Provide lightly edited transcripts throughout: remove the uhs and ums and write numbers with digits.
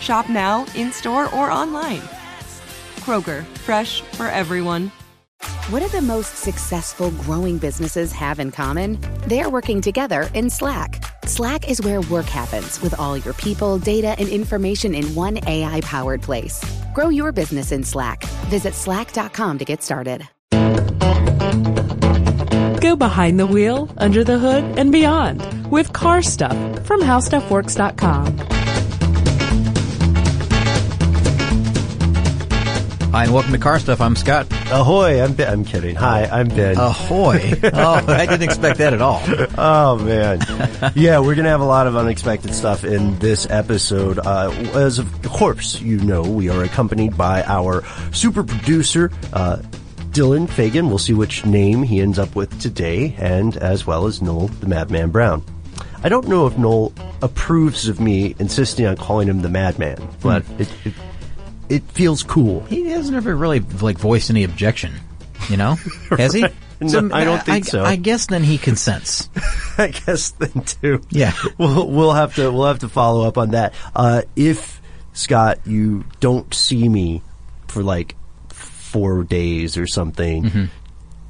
Shop now, in-store, or online. Kroger, fresh for everyone. What do the most successful growing businesses have in common? They're working together in Slack. Slack is where work happens, with all your people, data, and information in one AI-powered place. Grow your business in Slack. Visit slack.com to get started. Go behind the wheel, under the hood, and beyond with Car Stuff from HowStuffWorks.com. Hi, and welcome to Car Stuff. I'm Scott. Ahoy. I'm kidding. Hi, I'm Ben. Ahoy. Oh, I didn't expect that at all. Oh, man. Yeah, we're going to have a lot of unexpected stuff in this episode. As of course, you know, we are accompanied by our super producer, Dylan Fagan. We'll see which name he ends up with today, and as well as Noel, the Madman Brown. I don't know if Noel approves of me insisting on calling him the Madman, but It feels cool. He hasn't ever really voiced any objection, you know? Has he? No, I don't think so. I guess then he consents. I guess then too. Yeah. We'll have to follow up on that. If Scott, you don't see me for 4 days or something,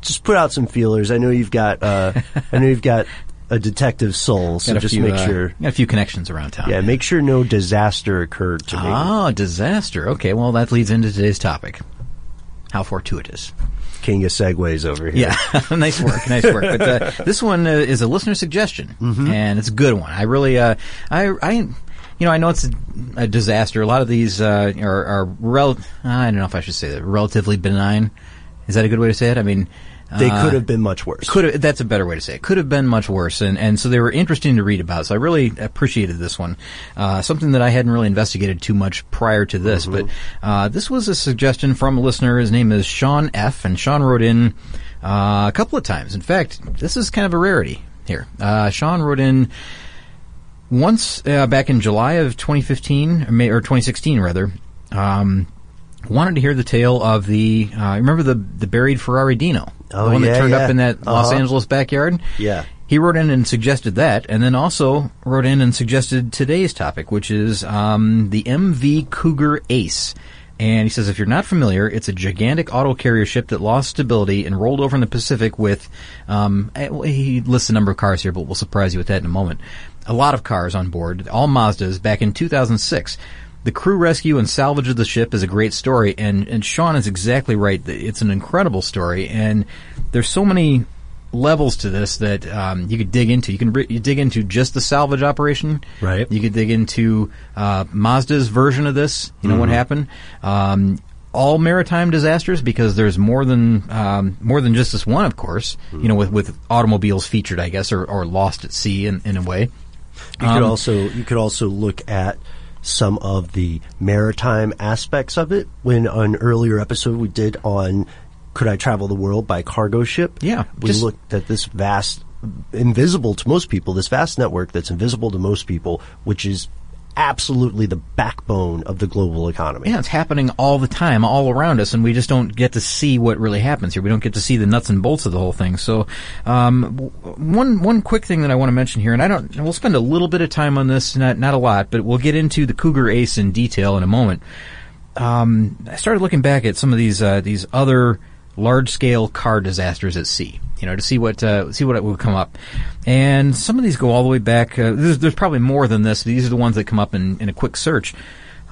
just put out some feelers. I know you've got. A detective soul, so just make sure. Got a few connections around town. Yeah, make sure no disaster occurred to me. Oh, disaster. Okay, well, that leads into today's topic. How fortuitous. King of segues over here. Yeah, nice work. But this one is a listener suggestion, and it's a good one. I really, I know it's a disaster. A lot of these I don't know if I should say that, relatively benign. Is that a good way to say it? I mean... They could have been much worse. That's a better way to say it. Could have been much worse. And so they were interesting to read about. So I really appreciated this one. Something that I hadn't really investigated too much prior to this. But this was a suggestion from a listener. His name is Sean F. And Sean wrote in a couple of times. In fact, this is kind of a rarity here. Sean wrote in once back in July of 2015, or 2016 rather, wanted to hear the tale of the, remember the buried Ferrari Dino? Oh, the one that turned up in that Los Angeles backyard? Yeah. He wrote in and suggested that, and then also wrote in and suggested today's topic, which is the MV Cougar Ace. And he says, if you're not familiar, it's a gigantic auto carrier ship that lost stability and rolled over in the Pacific with, he lists a number of cars here, but we'll surprise you with that in a moment. A lot of cars on board, all Mazdas, back in 2006. The crew rescue and salvage of the ship is a great story, and Sean is exactly right. It's an incredible story, and there's so many levels to this that you could dig into. You dig into just the salvage operation. Right. You could dig into Mazda's version of this, you know, what happened. All maritime disasters, because there's more than just this one, of course, you know, with automobiles featured, I guess, or lost at sea in a way. You could also look at some of the maritime aspects of it. When an earlier episode we did on Could I Travel the World by Cargo Ship? Yeah. We looked at this vast, invisible to most people, this vast network that's invisible to most people, which is absolutely the backbone of the global economy. Yeah, it's happening all the time, all around us, and we just don't get to see what really happens here. We don't get to see the nuts and bolts of the whole thing. So one quick thing that I want to mention here, and we'll spend a little bit of time on this, not a lot, but we'll get into the Cougar Ace in detail in a moment. I started looking back at some of these other large-scale car disasters at sea, you know, to see what would come up. And some of these go all the way back. There's probably more than this. These are the ones that come up in a quick search.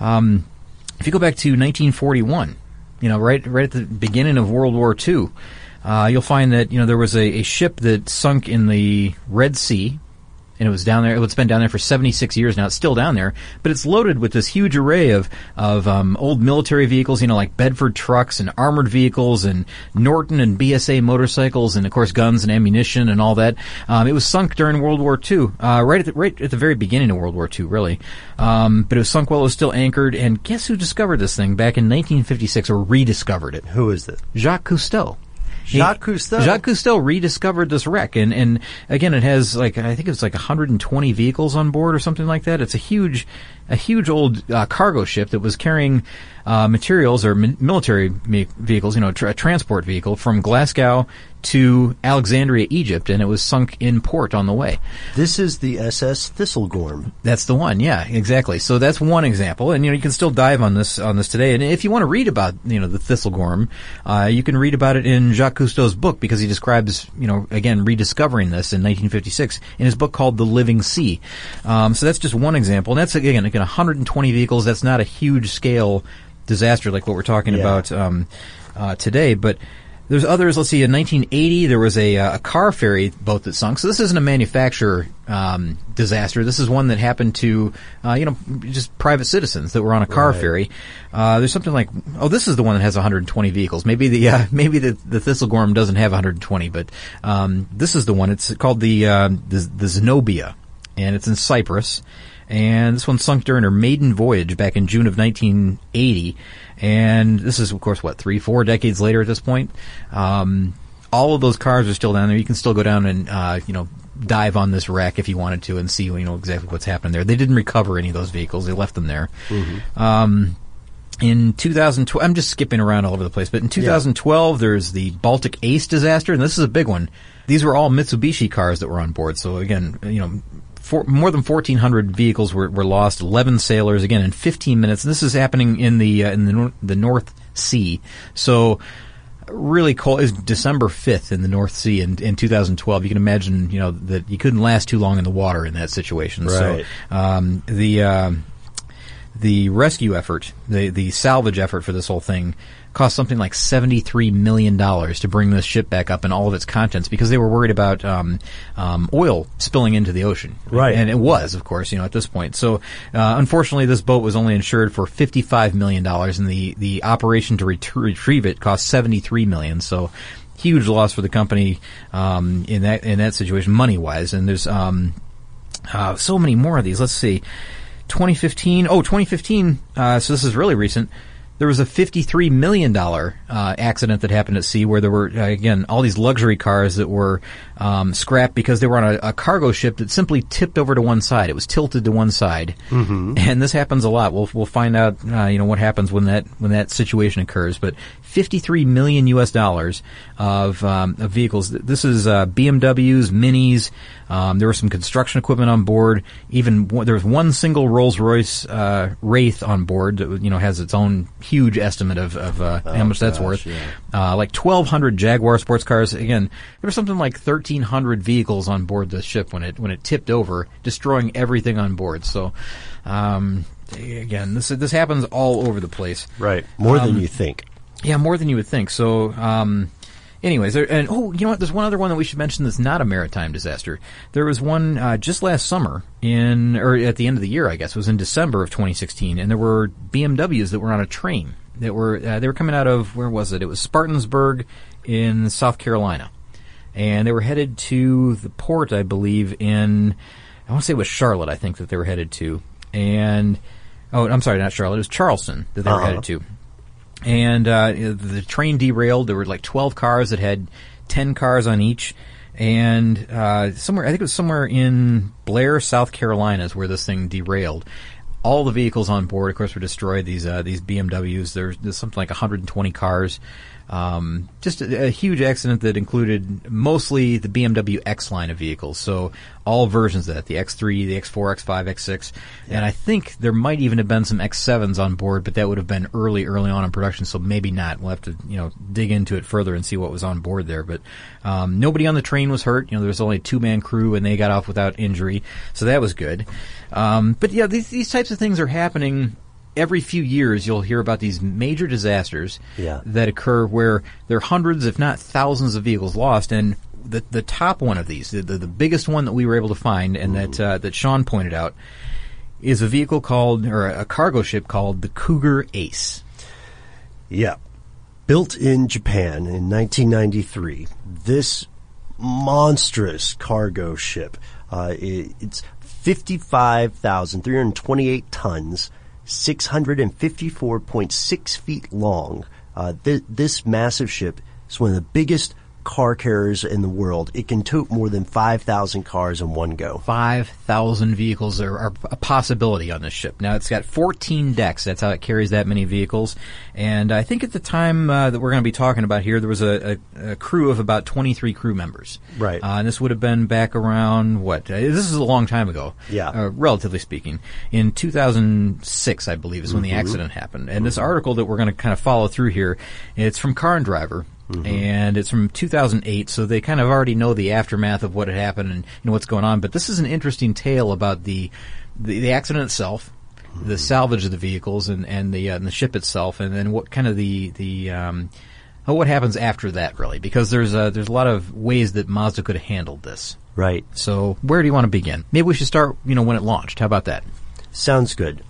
If you go back to 1941, you know, right at the beginning of World War II. You'll find that, you know, there was a ship that sunk in the Red Sea, and it was down there. It's been down there for 76 years now. It's still down there, but it's loaded with this huge array of old military vehicles, you know, like Bedford trucks and armored vehicles and Norton and BSA motorcycles and, of course, guns and ammunition and all that. It was sunk during World War II, right at the very beginning of World War II, really. But it was sunk while it was still anchored, and guess who discovered this thing back in 1956, or rediscovered it? Who is it? Jacques Cousteau. Jacques Cousteau rediscovered this wreck, and again, it has, like, I think it was like 120 vehicles on board or something like that. It's a huge old cargo ship that was carrying materials or military vehicles, you know, a transport vehicle from Glasgow to Alexandria, Egypt, and it was sunk in port on the way. This is the SS Thistlegorm. That's the one, yeah, exactly. So that's one example, and, you know, you can still dive on this today. And if you want to read about, you know, the Thistlegorm, you can read about it in Jacques Cousteau's book, because he describes, you know, again, rediscovering this in 1956 in his book called The Living Sea. So that's just one example, and that's, again, 120 vehicles. That's not a huge scale disaster like what we're talking about today, but there's others. Let's see. In 1980, there was a car ferry boat that sunk. So this isn't a manufacturer disaster. This is one that happened to just private citizens that were on a car ferry. There's something like, this is the one that has 120 vehicles. Maybe the Thistlegorm doesn't have 120, but this is the one. It's called the Zenobia, and it's in Cyprus. And this one sunk during her maiden voyage back in June of 1980. And this is, of course, 3-4 decades later at this point. All of those cars are still down there. You can still go down and, dive on this wreck if you wanted to and see, exactly what's happened there. They didn't recover any of those vehicles. They left them there. Mm-hmm. In 2012, I'm just skipping around all over the place, but in 2012, there's the Baltic Ace disaster, and this is a big one. These were all Mitsubishi cars that were on board. So again, more than 1,400 vehicles were lost, 11 sailors, again, in 15 minutes. And this is happening in the North Sea. So really cold. It's December 5th in the North Sea in 2012. You can imagine, that you couldn't last too long in the water in that situation. Right. So the rescue effort, the salvage effort for this whole thing, cost something like $73 million to bring this ship back up and all of its contents, because they were worried about oil spilling into the ocean. Right. And it was, of course, at this point. So unfortunately, this boat was only insured for $55 million, and the operation to retrieve it cost $73 million. So huge loss for the company in that situation, money-wise. And there's so many more of these. Let's see. 2015, so this is really recent. There was a $53 million accident that happened at sea, where there were, again, all these luxury cars that were scrapped because they were on a cargo ship that simply tipped over to one side. It was tilted to one side. Mm-hmm. And this happens a lot. We'll find out, what happens when that situation occurs. But $53 million of vehicles. This is BMWs, Minis. There was some construction equipment on board. Even there was one single Rolls-Royce Wraith on board that has its own huge estimate of how much that's worth. Yeah. Like 1,200 Jaguar sports cars. Again, there was something like 1,300 vehicles on board the ship when it tipped over, destroying everything on board. So, again, this happens all over the place. Right, more than you think. Yeah, more than you would think. So, anyways, there's one other one that we should mention that's not a maritime disaster. There was one just last summer at the end of the year, I guess. It was in December of 2016, and there were BMWs that were on a train that were they were coming out of, where was it? It was Spartanburg in South Carolina, and they were headed to the port, I believe, I want to say it was Charlotte. I think that they were headed to, and I'm sorry, not Charlotte. It was Charleston that they were headed to. And the train derailed. There were like 12 cars that had 10 cars on each. And somewhere in Blair, South Carolina is where this thing derailed. All the vehicles on board, of course, were destroyed. These BMWs, there's something like 120 cars. Just a huge accident that included mostly the BMW X line of vehicles. So all versions of that, the X3, the X4, X5, X6. Yeah. And I think there might even have been some X7s on board, but that would have been early on in production, so maybe not. We'll have to, dig into it further and see what was on board there. But nobody on the train was hurt. There was only a two-man crew, and they got off without injury. So that was good. But, these types of things are happening every few years you'll hear about these major disasters that occur where there are hundreds, if not thousands, of vehicles lost. And the top one of these, the biggest one that we were able to find and that Sean pointed out, is a vehicle called, or a cargo ship called, the Cougar Ace. Yeah. Built in Japan in 1993, this monstrous cargo ship, it's 55,328 tons, 654.6 feet long. This massive ship is one of the biggest car carriers in the world. It can tote more than 5,000 cars in one go. 5,000 vehicles are a possibility on this ship. Now, it's got 14 decks. That's how it carries that many vehicles. And I think at the time that we're going to be talking about here, there was a crew of about 23 crew members. Right. And this would have been back around, this is a long time ago, relatively speaking. In 2006, I believe, is when the accident happened. And this article that we're going to kind of follow through here, it's from Car and Driver. And it's from 2008, so they kind of already know the aftermath of what had happened and what's going on. But this is an interesting tale about the accident itself, the salvage of the vehicles, and the ship itself, and then what kind of what happens after that, really, because there's a lot of ways that Mazda could have handled this. Right. So where do you want to begin? Maybe we should start when it launched. How about that? Sounds good.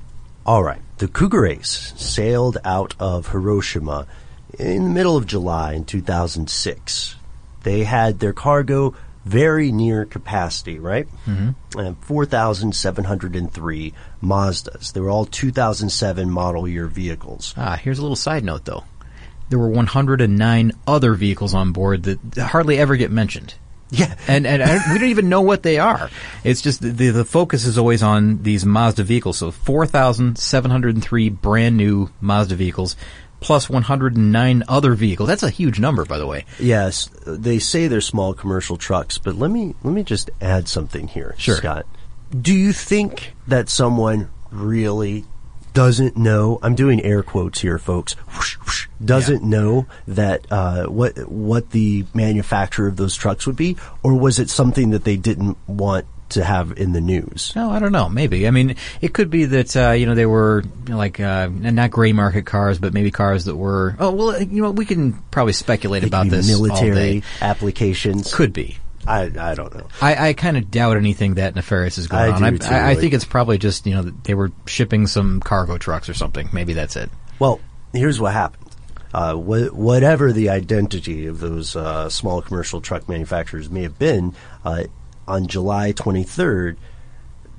All right. The Cougar Ace sailed out of Hiroshima in the middle of July in 2006. They had their cargo very near capacity, right? And 4,703 Mazdas. They were all 2007 model year vehicles. Here's a little side note, though. There were 109 other vehicles on board that hardly ever get mentioned. Yeah. And we don't even know what they are. It's just the focus is always on these Mazda vehicles. So 4,703 brand new Mazda vehicles, plus 109 other vehicles. That's a huge number, by the way. Yes, they say they're small commercial trucks, but let me just add something here, Scott. Do you think that someone really doesn't know? I'm doing air quotes here, folks. Whoosh, whoosh, doesn't know that what the manufacturer of those trucks would be, or was it something that they didn't want to have in the news? No, I don't know. Maybe. I mean, it could be that, they were like, not gray market cars, but maybe cars that were, we can probably speculate about this. Military applications. Could be. I don't know. I kind of doubt anything that nefarious is going on. I think it's probably just, they were shipping some cargo trucks or something. Maybe that's it. Well, here's what happened. Whatever the identity of those small commercial truck manufacturers may have been, on July 23rd,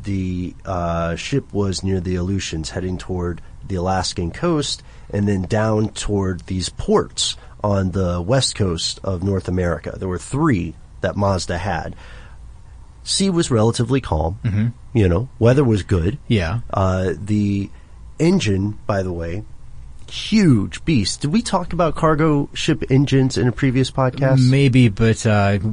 the ship was near the Aleutians, heading toward the Alaskan coast and then down toward these ports on the west coast of North America. There were three that Mazda had. Sea was relatively calm. Weather was good. Yeah. The engine, by the way, huge beast. Did we talk about cargo ship engines in a previous podcast? Maybe, but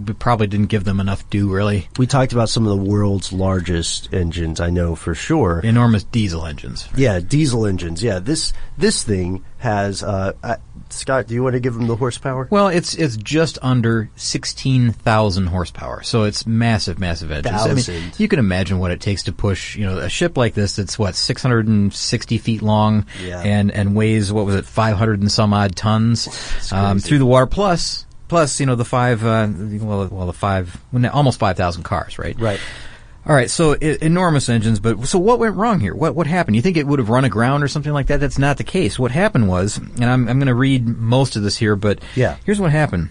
we probably didn't give them enough due, really. We talked about some of the world's largest engines, I know for sure. Enormous diesel engines. Right? Yeah, diesel engines. Yeah, this thing has... Scott, do you want to give them the horsepower? Well, it's just under 16,000 horsepower, so it's massive engines. I mean, you can imagine what it takes to push, a ship like this that's, 660 feet long and weighs, 500 and some odd tons through the water, plus the almost 5,000 cars, right? Right. All right, so enormous engines, but so what went wrong here? What happened? You think it would have run aground or something like that? That's not the case. What happened was, and I'm going to read most of this here, but here's what happened.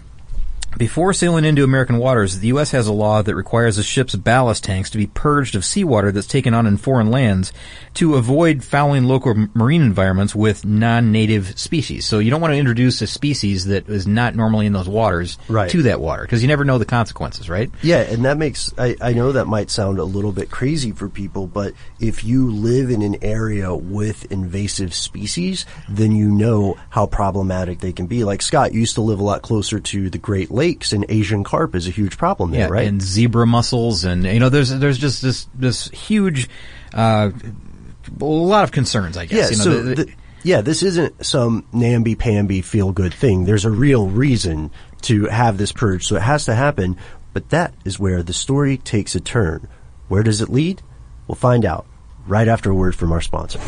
Before sailing into American waters, the U.S. has a law that requires a ship's ballast tanks to be purged of seawater that's taken on in foreign lands to avoid fouling local marine environments with non-native species. So you don't want to introduce a species that is not normally in those waters to that water, because you never know the consequences, right? Yeah, and that makes – I know that might sound a little bit crazy for people, but if you live in an area with invasive species, then you know how problematic they can be. Like Scott used to live a lot closer to the Great Lakes. And Asian carp is a huge problem there, right? And zebra mussels, and there's just this huge, a lot of concerns, I guess. Yeah, so this isn't some namby-pamby feel-good thing. There's a real reason to have this purge, so it has to happen. But that is where the story takes a turn. Where does it lead? We'll find out right after a word from our sponsor.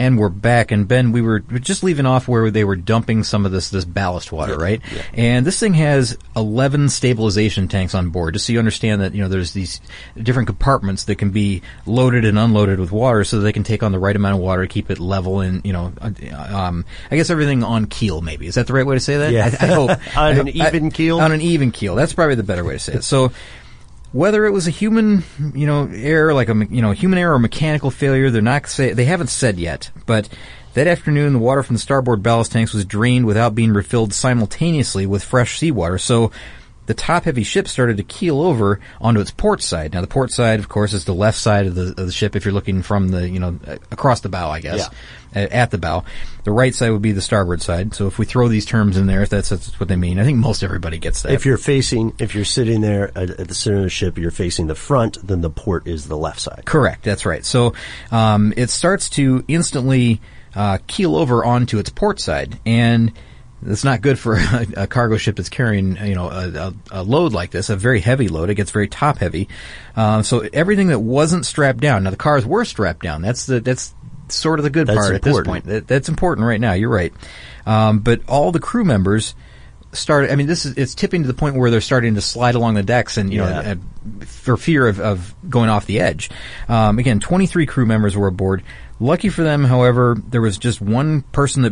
And we're back. And Ben, we were just leaving off where they were dumping some of this ballast water, right? Yeah. And this thing has 11 stabilization tanks on board, just so you understand that, you know, there's these different compartments that can be loaded and unloaded with water so that they can take on the right amount of water to keep it level and, you know, I guess everything on keel, maybe. Is that the right way to say that? Yeah. I hope. On an even keel? On an even keel. That's probably the better way to say it. So, whether it was a human, you know, error, like a, you know, human error or mechanical failure, they haven't said yet. But that afternoon, the water from the starboard ballast tanks was drained without being refilled simultaneously with fresh seawater. So the top-heavy ship started to keel over onto its port side. Now, the port side, of course, is the left side of the ship if you're looking from the, you know, across the bow, I guess, at the bow. The right side would be the starboard side. So if we throw these terms in there, if that's what they mean, I think most everybody gets that. If you're sitting there at the center of the ship, you're facing the front, then the port is the left side. Correct. That's right. So it starts to instantly keel over onto its port side, and it's not good for a cargo ship that's carrying, you know, a load like this, a very heavy load. It gets very top heavy. So everything that wasn't strapped down. Now the cars were strapped down. That's sort of the good part at this point. That's important right now. You're right. But all the crew members started. I mean, it's tipping to the point where they're starting to slide along the decks, and you know, for fear of going off the edge. Again, 23 crew members were aboard. Lucky for them, however, there was just one person that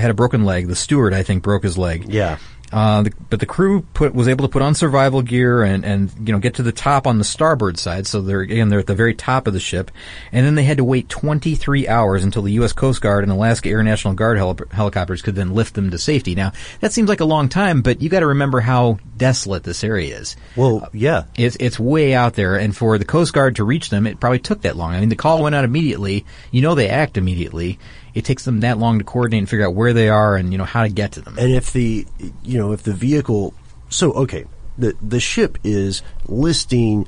had a broken leg. The steward, I think, broke his leg. Yeah. But the crew was able to put on survival gear and you know, get to the top on the starboard side. So they're at the very top of the ship, and then they had to wait 23 hours until the U.S. Coast Guard and Alaska Air National Guard helicopters could then lift them to safety. Now that seems like a long time, but you got to remember how desolate this area is. Well, yeah, it's way out there, and for the Coast Guard to reach them, it probably took that long. I mean, the call went out immediately. You know, they act immediately. It takes them that long to coordinate and figure out where they are and, you know, how to get to them. And if the vehicle, the ship is listing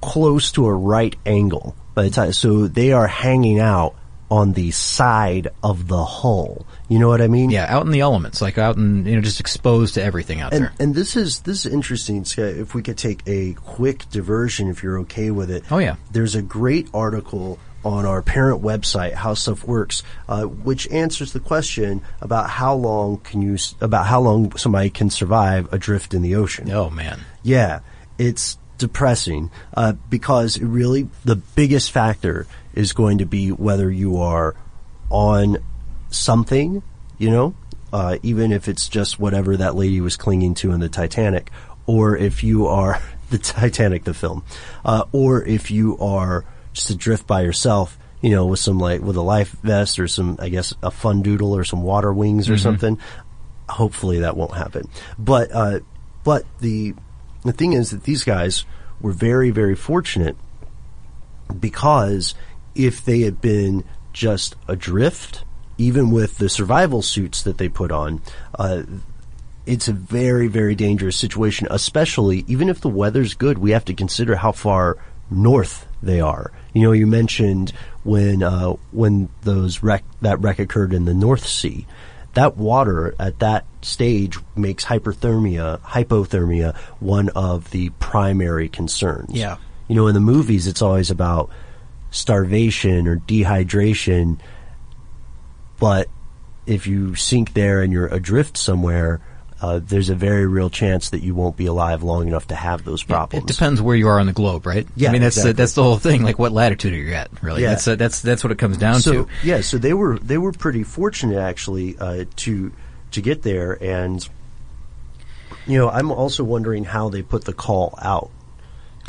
close to a right angle by the time, so they are hanging out on the side of the hull. You know what I mean? Yeah, out in the elements, like out and, you know, just exposed to everything out there. And this is interesting, Scott. If we could take a quick diversion, if you're okay with it. Oh yeah. There's a great article on our parent website, How Stuff Works, which answers the question about how long somebody can survive adrift in the ocean. Oh man, yeah, it's depressing because really the biggest factor is going to be whether you are on something, you know, even if it's just whatever that lady was clinging to in the Titanic, or if you are the Titanic, the film, or if you are just to drift by yourself, you know, with a life vest or some, I guess, a fun doodle or some water wings or something. Hopefully that won't happen. But the thing is that these guys were very, very fortunate, because if they had been just adrift, even with the survival suits that they put on, it's a very, very dangerous situation, especially even if the weather's good. We have to consider how far north they are. You know, you mentioned when that wreck occurred in the North Sea, that water at that stage makes hypothermia one of the primary concerns. Yeah. You know, in the movies, it's always about starvation or dehydration, but if you sink there and you're adrift somewhere, there's a very real chance that you won't be alive long enough to have those problems. It depends where you are on the globe, right? Yeah, I mean, that's the whole thing. Like, what latitude are you at, really? Yeah. That's what it comes down to. Yeah, so they were pretty fortunate actually to get there, and you know, I'm also wondering how they put the call out.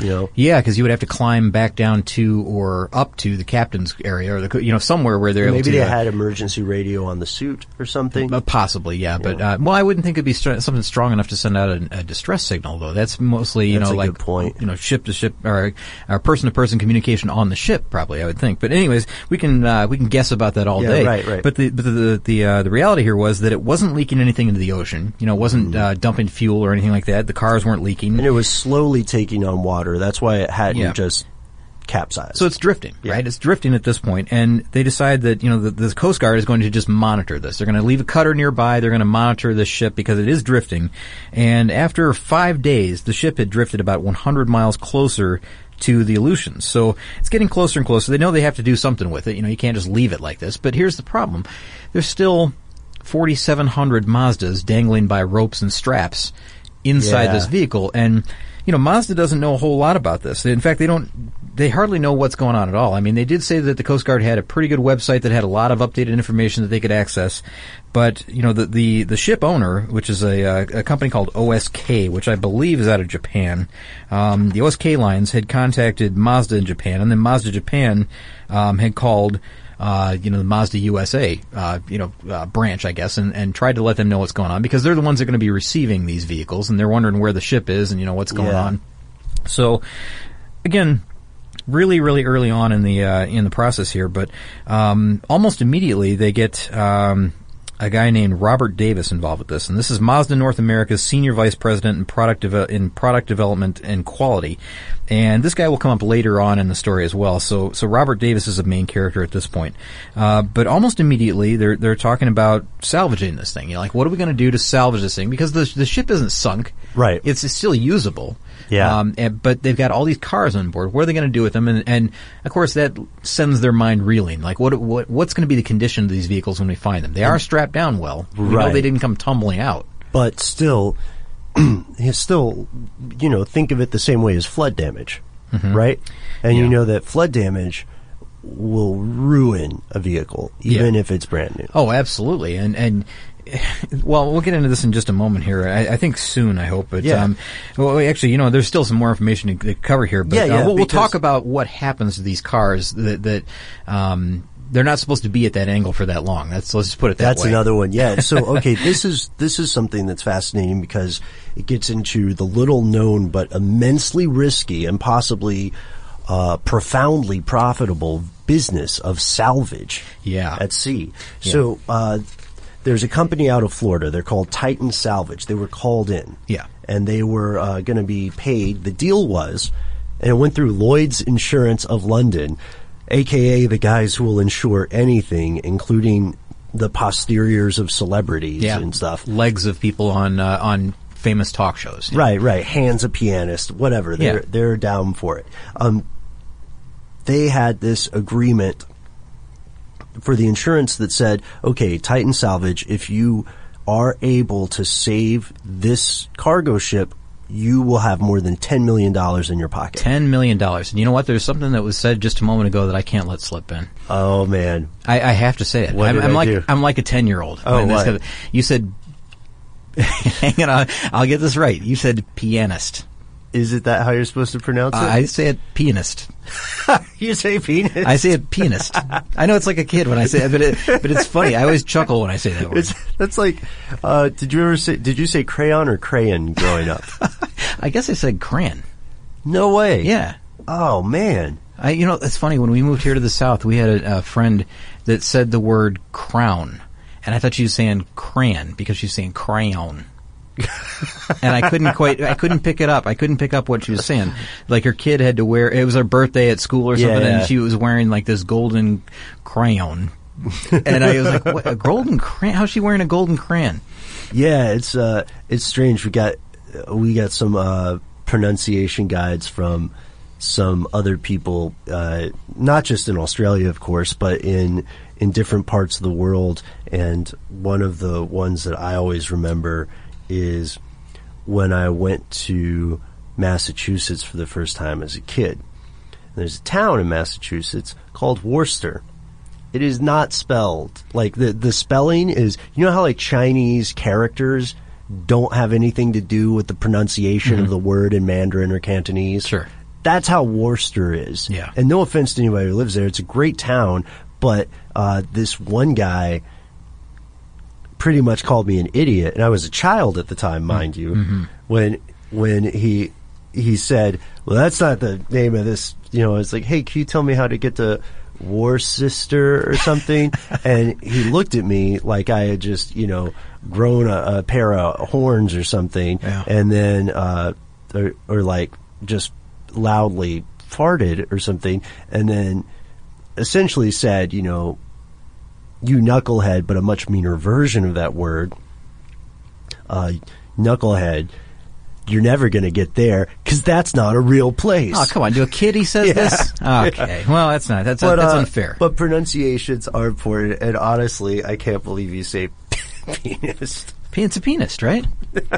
You know? Yeah, because you would have to climb back down to or up to the captain's area, or the, you know, somewhere where they're able to. Maybe they had emergency radio on the suit or something. Possibly, yeah. But well, I wouldn't think it'd be something strong enough to send out a distress signal, though. That's mostly you know, ship to ship or person to person communication on the ship, probably, I would think. But anyways, we can guess about that all day. Right. But the reality here was that it wasn't leaking anything into the ocean. You know, it wasn't dumping fuel or anything like that. The cars weren't leaking, and it was slowly taking on water. That's why it hadn't just capsized. So it's drifting, right? It's drifting at this point, and they decide that, you know, the Coast Guard is going to just monitor this. They're going to leave a cutter nearby. They're going to monitor this ship because it is drifting. And after 5 days, the ship had drifted about 100 miles closer to the Aleutians. So it's getting closer and closer. They know they have to do something with it. You know, you can't just leave it like this. But here's the problem. There's still 4,700 Mazdas dangling by ropes and straps inside this vehicle. And, you know, Mazda doesn't know a whole lot about this. In fact, they hardly know what's going on at all. I mean, they did say that the Coast Guard had a pretty good website that had a lot of updated information that they could access. But, you know, the ship owner, which is a company called OSK, which I believe is out of Japan, the OSK Lines had contacted Mazda in Japan, and then Mazda Japan had called the Mazda USA, branch, I guess, and tried to let them know what's going on, because they're the ones that are going to be receiving these vehicles, and they're wondering where the ship is and, you know, what's going on. So, again, really, really early on in the process here, but, almost immediately they get, a guy named Robert Davis involved with this, and this is Mazda North America's senior vice president in product development and quality. And this guy will come up later on in the story as well. So Robert Davis is a main character at this point. But almost immediately they're talking about salvaging this thing. You know, like, what are we going to do to salvage this thing? Because the ship isn't sunk. Right. It's still usable. Yeah. But they've got all these cars on board. What are they going to do with them? And of course that sends their mind reeling. Like, what's going to be the condition of these vehicles when we find them? They are strapped down well. We know they didn't come tumbling out. But still, you know, think of it the same way as flood damage, right? And you know that flood damage will ruin a vehicle, even if it's brand new. Oh, absolutely. And well, we'll get into this in just a moment here. I think soon, I hope. But, well, actually, you know, there's still some more information to cover here. But we'll talk about what happens to these cars that they're not supposed to be at that angle for that long. Let's just put it that way. That's another one. Yeah. So, okay, this is something that's fascinating, because it gets into the little known but immensely risky and possibly profoundly profitable business of salvage at sea. Yeah. So, there's a company out of Florida. They're called Titan Salvage. They were called in. Yeah. And they were going to be paid. The deal was, and it went through Lloyd's Insurance of London, AKA the guys who will insure anything, including the posteriors of celebrities and stuff. Legs of people on famous talk shows. Right. Hands of pianists, whatever. They're down for it. They had this agreement for the insurance that said, okay, Titan Salvage, if you are able to save this cargo ship, you will have more than $10 million in your pocket. $10 million. And you know what? There's something that was said just a moment ago that I can't let slip, Ben. Oh, man. I have to say it. I'm like a 10-year-old. Oh, what? You said, hang on, I'll get this right. You said pianist. Is it that how you're supposed to pronounce it? I say it pianist. You say penis? I say it pianist. I know it's like a kid when I say it, but it's funny. I always chuckle when I say that word. That's like, did you say crayon or crayon growing up? I guess I said crayon. No way. Yeah. Oh, man. You know, it's funny. When we moved here to the South, we had a friend that said the word crown. And I thought she was saying crayon because she was saying crayon. And I couldn't pick it up. I couldn't pick up what she was saying. Like, her kid had to wear, it was her birthday at school or something, and she was wearing like this golden crayon. And I was like, what, a golden crayon? How's she wearing a golden crayon? Yeah, it's strange. We got some, pronunciation guides from some other people, not just in Australia, of course, but in different parts of the world. And one of the ones that I always remember is when I went to Massachusetts for the first time as a kid. And there's a town in Massachusetts called Worcester. It is not spelled. Like, the spelling is, you know how like Chinese characters don't have anything to do with the pronunciation of the word in Mandarin or Cantonese? Sure. That's how Worcester is. Yeah. And no offense to anybody who lives there. It's a great town, but this one guy pretty much called me an idiot, and I was a child at the time, mind you, when he said, well, that's not the name of this, you know. It's like, hey, can you tell me how to get to Worcester or something? And he looked at me like I had just, you know, grown a pair of horns or something, and then or like just loudly farted or something, and then essentially said, you know, you knucklehead, but a much meaner version of that word. Knucklehead you're never going to get there because that's not a real place. Oh, come on. Do a kid he says this? Okay. Well, that's not. That's unfair. But pronunciations are important. And honestly, I can't believe you say penis. It's a penis, right?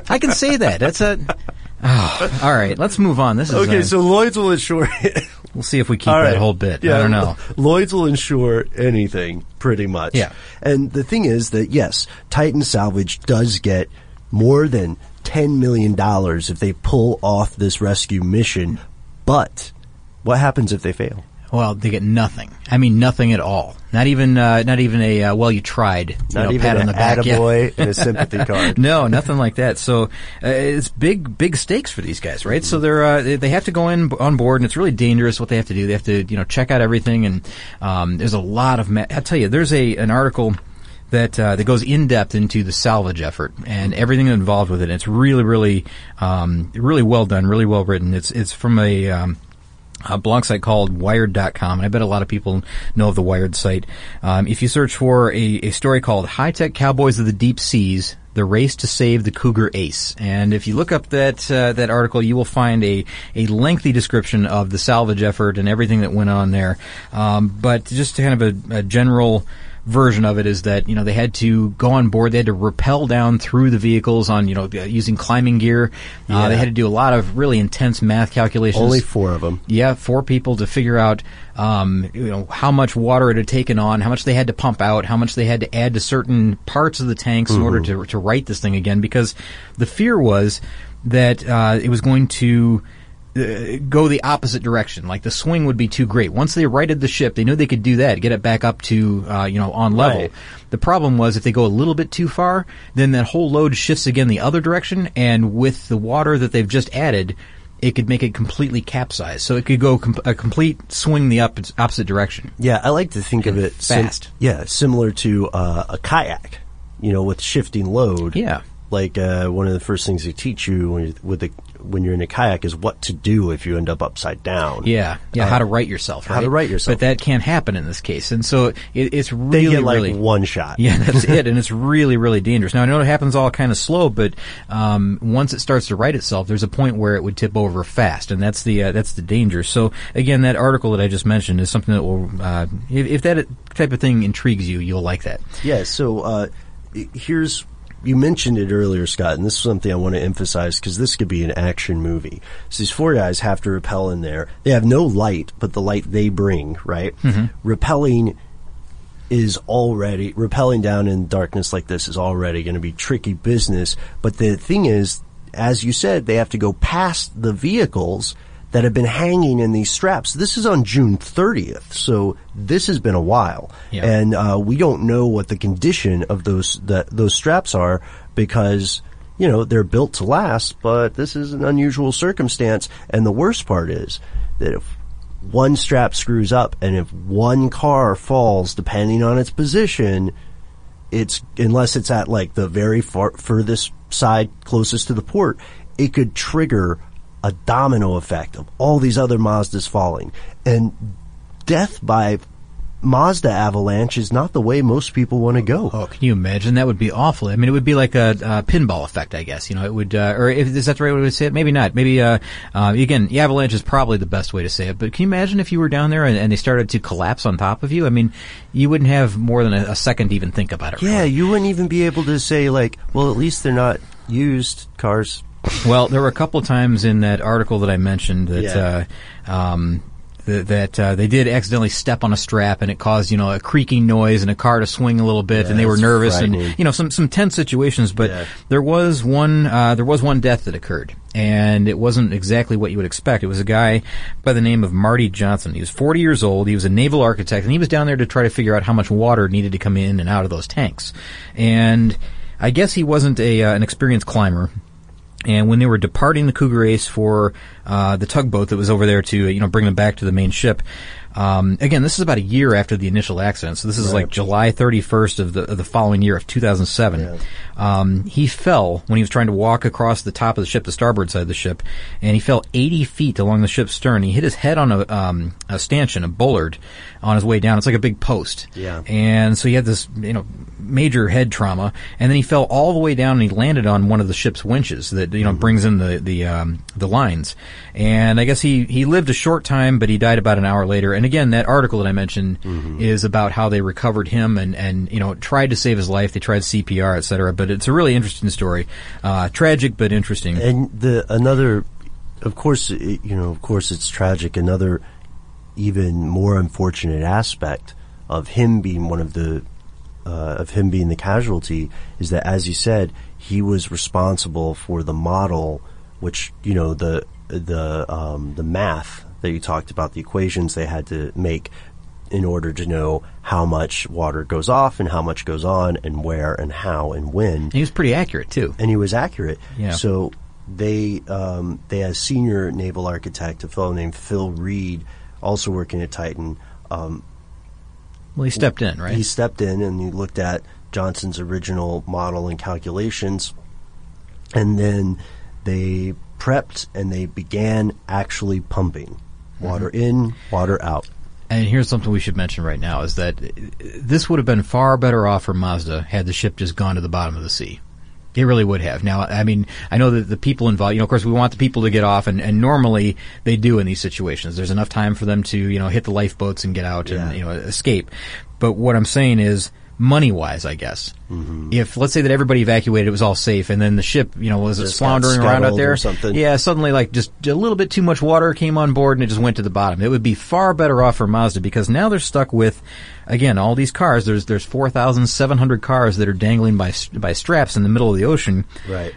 I can say that. That's a... Oh, all right. Let's move on. This is... Okay, so Lloyd's will insure it. We'll see if we keep that whole bit. Yeah, I don't know. Lloyd's will insure anything, pretty much. Yeah. And the thing is that, yes, Titan Salvage does get more than $10 million if they pull off this rescue mission. But what happens if they fail? Well, they get nothing. I mean, nothing at all. Not even a well, you tried. Not even pat on the back, attaboy and a sympathy card. No, nothing like that. So it's big stakes for these guys, right? Mm-hmm. So they have to go in on board, and it's really dangerous what they have to do. They have to check out everything, and there's a lot of. I'll tell you, there's an article that goes in depth into the salvage effort and everything involved with it. And it's really well done, really well written. It's from a blog site called Wired.com, and I bet a lot of people know of the Wired site. If you search for a story called High-Tech Cowboys of the Deep Seas, The Race to Save the Cougar Ace. And if you look up that article, you will find a lengthy description of the salvage effort and everything that went on there. But just kind of a general version of it is that, they had to go on board. They had to rappel down through the vehicles on, using climbing gear. Yeah. They had to do a lot of really intense math calculations. Only four of them. Yeah, four people to figure out, how much water it had taken on, how much they had to pump out, how much they had to add to certain parts of the tanks in order to right this thing again, because the fear was that it was going to go the opposite direction. Like the swing would be too great. Once they righted the ship, they knew they could do that, get it back up to on level. Right. The problem was if they go a little bit too far, then that whole load shifts again the other direction, and with the water that they've just added, it could make it completely capsize. So it could go a complete swing the opposite direction. Yeah, I like to think of it fast. Similar to a kayak, with shifting load. Yeah. Like one of the first things they teach you when you're in a kayak is what to do if you end up upside down. Yeah, how to right yourself. Right? How to right yourself. But that can't happen in this case, and so it's really they get one shot. Yeah, that's it, and it's really, really dangerous. Now I know it happens all kind of slow, but once it starts to right itself, there's a point where it would tip over fast, and that's the danger. So again, that article that I just mentioned is something that will if that type of thing intrigues you, you'll like that. Yeah. So here's. You mentioned it earlier, Scott, and this is something I want to emphasize because this could be an action movie. So these four guys have to rappel in there. They have no light, but the light they bring, right? Mm-hmm. Rappelling down in darkness like this is already going to be tricky business. But the thing is, as you said, they have to go past the vehicles that have been hanging in these straps. This is on June 30th, so this has been a while. Yeah. And we don't know what the condition of those straps are because, they're built to last, but this is an unusual circumstance. And the worst part is that if one strap screws up and if one car falls, depending on its position, unless it's at the very furthest side closest to the port, it could trigger a domino effect of all these other Mazdas falling. And death by Mazda avalanche is not the way most people want to go. Oh, can you imagine? That would be awful. I mean, it would be like a pinball effect, I guess. It would, or is that the right way to say it? Maybe not. Maybe, again, the avalanche is probably the best way to say it. But can you imagine if you were down there and they started to collapse on top of you? I mean, you wouldn't have more than a second to even think about it. Yeah, really. You wouldn't even be able to say, well, at least they're not used cars. Well, there were a couple of times in that article that I mentioned that they did accidentally step on a strap, and it caused a creaking noise and a car to swing a little bit, and they were nervous and some tense situations. But there was one death that occurred, and it wasn't exactly what you would expect. It was a guy by the name of Marty Johnson. He was 40 years old. He was a naval architect, and he was down there to try to figure out how much water needed to come in and out of those tanks. And I guess he wasn't an experienced climber. And when they were departing the Cougar Ace for the tugboat that was over there to, bring them back to the main ship. Again, this is about a year after the initial accident, so this is like July 31st of the following year of 2007. Yeah. He fell when he was trying to walk across the top of the ship, the starboard side of the ship, and he fell 80 feet along the ship's stern. He hit his head on a stanchion, a bollard, on his way down. It's like a big post. Yeah. And so he had this, major head trauma, and then he fell all the way down and he landed on one of the ship's winches that, brings in the lines. And I guess he lived a short time, but he died about an hour later. And again, that article that I mentioned is about how they recovered him and tried to save his life. They tried CPR, et cetera. But it's a really interesting story, tragic but interesting. And of course, it's tragic. Another even more unfortunate aspect of him being the casualty is that, as you said, he was responsible for the model, which the math that you talked about, the equations they had to make in order to know how much water goes off and how much goes on and where and how and when. And he was pretty accurate, too. And he was accurate. Yeah. So they had a senior naval architect, a fellow named Phil Reed, also working at Titan. He stepped in, right? He stepped in and he looked at Johnson's original model and calculations, and then they prepped and they began actually pumping water in, water out. And here's something we should mention right now is that this would have been far better off for Mazda had the ship just gone to the bottom of the sea. It really would have. Now, I mean, I know that the people involved, of course, we want the people to get off, and normally they do in these situations. There's enough time for them to, hit the lifeboats and get out and, escape. But what I'm saying is, money-wise, I guess. Mm-hmm. If, let's say that everybody evacuated, it was all safe, and then the ship, was floundering around out there. Yeah, suddenly, just a little bit too much water came on board, and it just went to the bottom. It would be far better off for Mazda, because now they're stuck with, again, all these cars. There's 4,700 cars that are dangling by straps in the middle of the ocean. Right.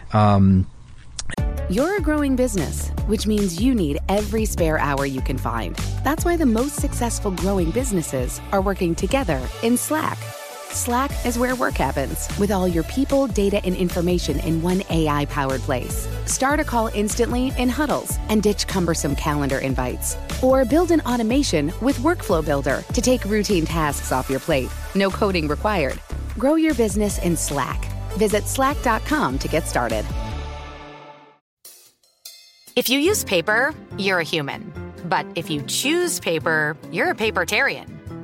You're a growing business, which means you need every spare hour you can find. That's why the most successful growing businesses are working together in Slack. Slack is where work happens, with all your people, data, and information in one AI-powered place. Start a call instantly in huddles and ditch cumbersome calendar invites. Or build an automation with Workflow Builder to take routine tasks off your plate. No coding required. Grow your business in Slack. Visit slack.com to get started. If you use paper, you're a human. But if you choose paper, you're a papertarian.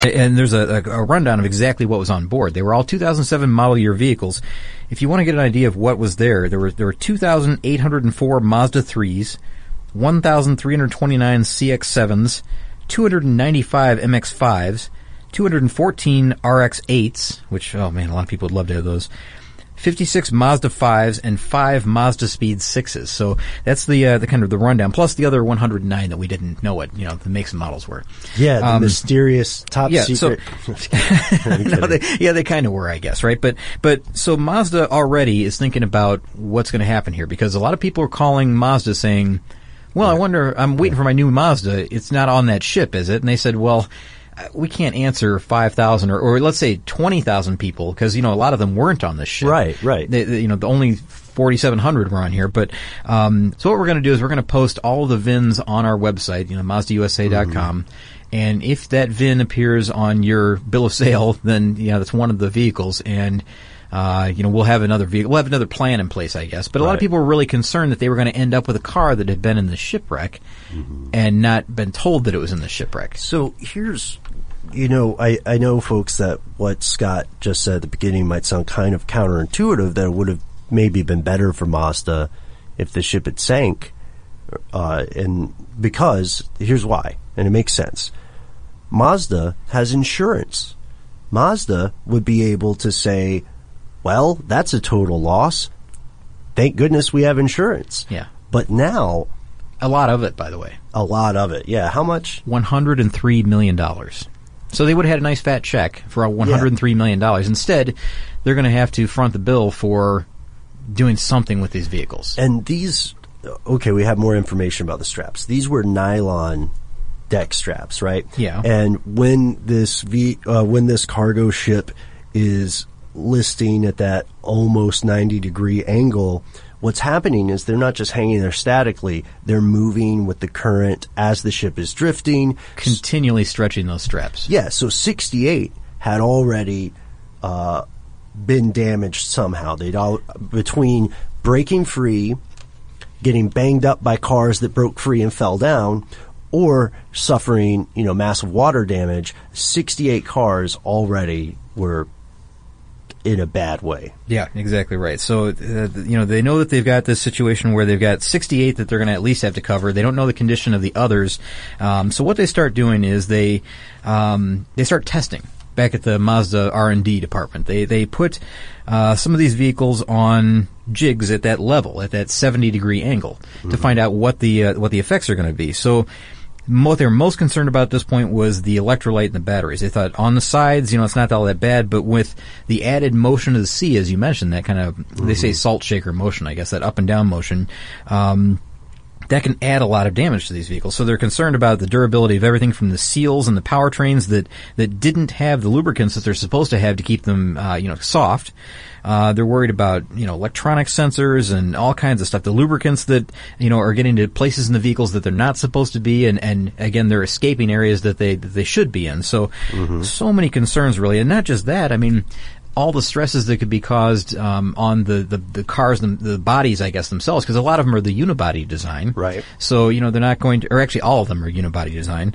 And there's a rundown of exactly what was on board. They were all 2007 model year vehicles. If you want to get an idea of what was there, there were 2,804 Mazda 3s, 1,329 CX-7s, 295 MX-5s, 214 RX-8s, which, oh man, a lot of people would love to have those, 56 Mazda 5s, and 5 Mazda Speed 6s. So that's the kind of the rundown, plus the other 109 that we didn't know what, you know, the makes and models were. Yeah, the mysterious top secret. So, no, they kind of were, I guess, right? But so Mazda already is thinking about what's going to happen here, because a lot of people are calling Mazda saying, well, I wonder, I'm waiting for my new Mazda. It's not on that ship, is it? And they said, well, we can't answer 5,000 or let's say 20,000 people, because, you know, a lot of them weren't on this ship. Right, right. They, you know, the only 4,700 were on here. But so what we're going to do is we're going to post all the VINs on our website, you know, MazdaUSA.com. Mm-hmm. And if that VIN appears on your bill of sale, then, you know, that's one of the vehicles. And, you know, we'll have another vehicle. We'll have another plan in place, I guess. But a lot of people were really concerned that they were going to end up with a car that had been in the shipwreck and not been told that it was in the shipwreck. So here's... You know, I know, folks, that what Scott just said at the beginning might sound kind of counterintuitive, that it would have maybe been better for Mazda if the ship had sank. And because, here's why, and it makes sense. Mazda has insurance. Mazda would be able to say, well, that's a total loss. Thank goodness we have insurance. Yeah. But now... A lot of it, by the way. A lot of it, yeah. How much? $103 million. So they would have had a nice fat check for $103 million. Instead, they're going to have to front the bill for doing something with these vehicles. And these, okay, we have more information about the straps. These were nylon deck straps, right? Yeah. And when this cargo ship is listing at that almost 90-degree angle, what's happening is they're not just hanging there statically. They're moving with the current as the ship is drifting. Continually stretching those straps. Yeah, so 68 had already been damaged somehow. They'd all, between breaking free, getting banged up by cars that broke free and fell down, or suffering, you know, massive water damage, 68 cars already were in a bad way. Yeah, exactly right. So, you know, they know that they've got this situation where they've got 68 that they're going to at least have to cover. They don't know the condition of the others. So what they start doing is they start testing back at the Mazda R&D department. They put some of these vehicles on jigs at that level, at that 70-degree angle, to find out what the effects are going to be. So what they were most concerned about at this point was the electrolyte and the batteries. They thought on the sides, you know, it's not all that bad, but with the added motion of the sea, as you mentioned, that kind of, they say salt shaker motion, I guess, that up and down motion, that can add a lot of damage to these vehicles. So they're concerned about the durability of everything from the seals and the powertrains that didn't have the lubricants that they're supposed to have to keep them, you know, soft. They're worried about, you know, electronic sensors and all kinds of stuff. The lubricants that, you know, are getting to places in the vehicles that they're not supposed to be, and again, they're escaping areas that they should be in. So, so many concerns, really. And not just that, I mean, all the stresses that could be caused on the cars, the bodies, I guess, themselves, because a lot of them are the unibody design. Right. So, you know, they're not going to, or actually all of them are unibody design.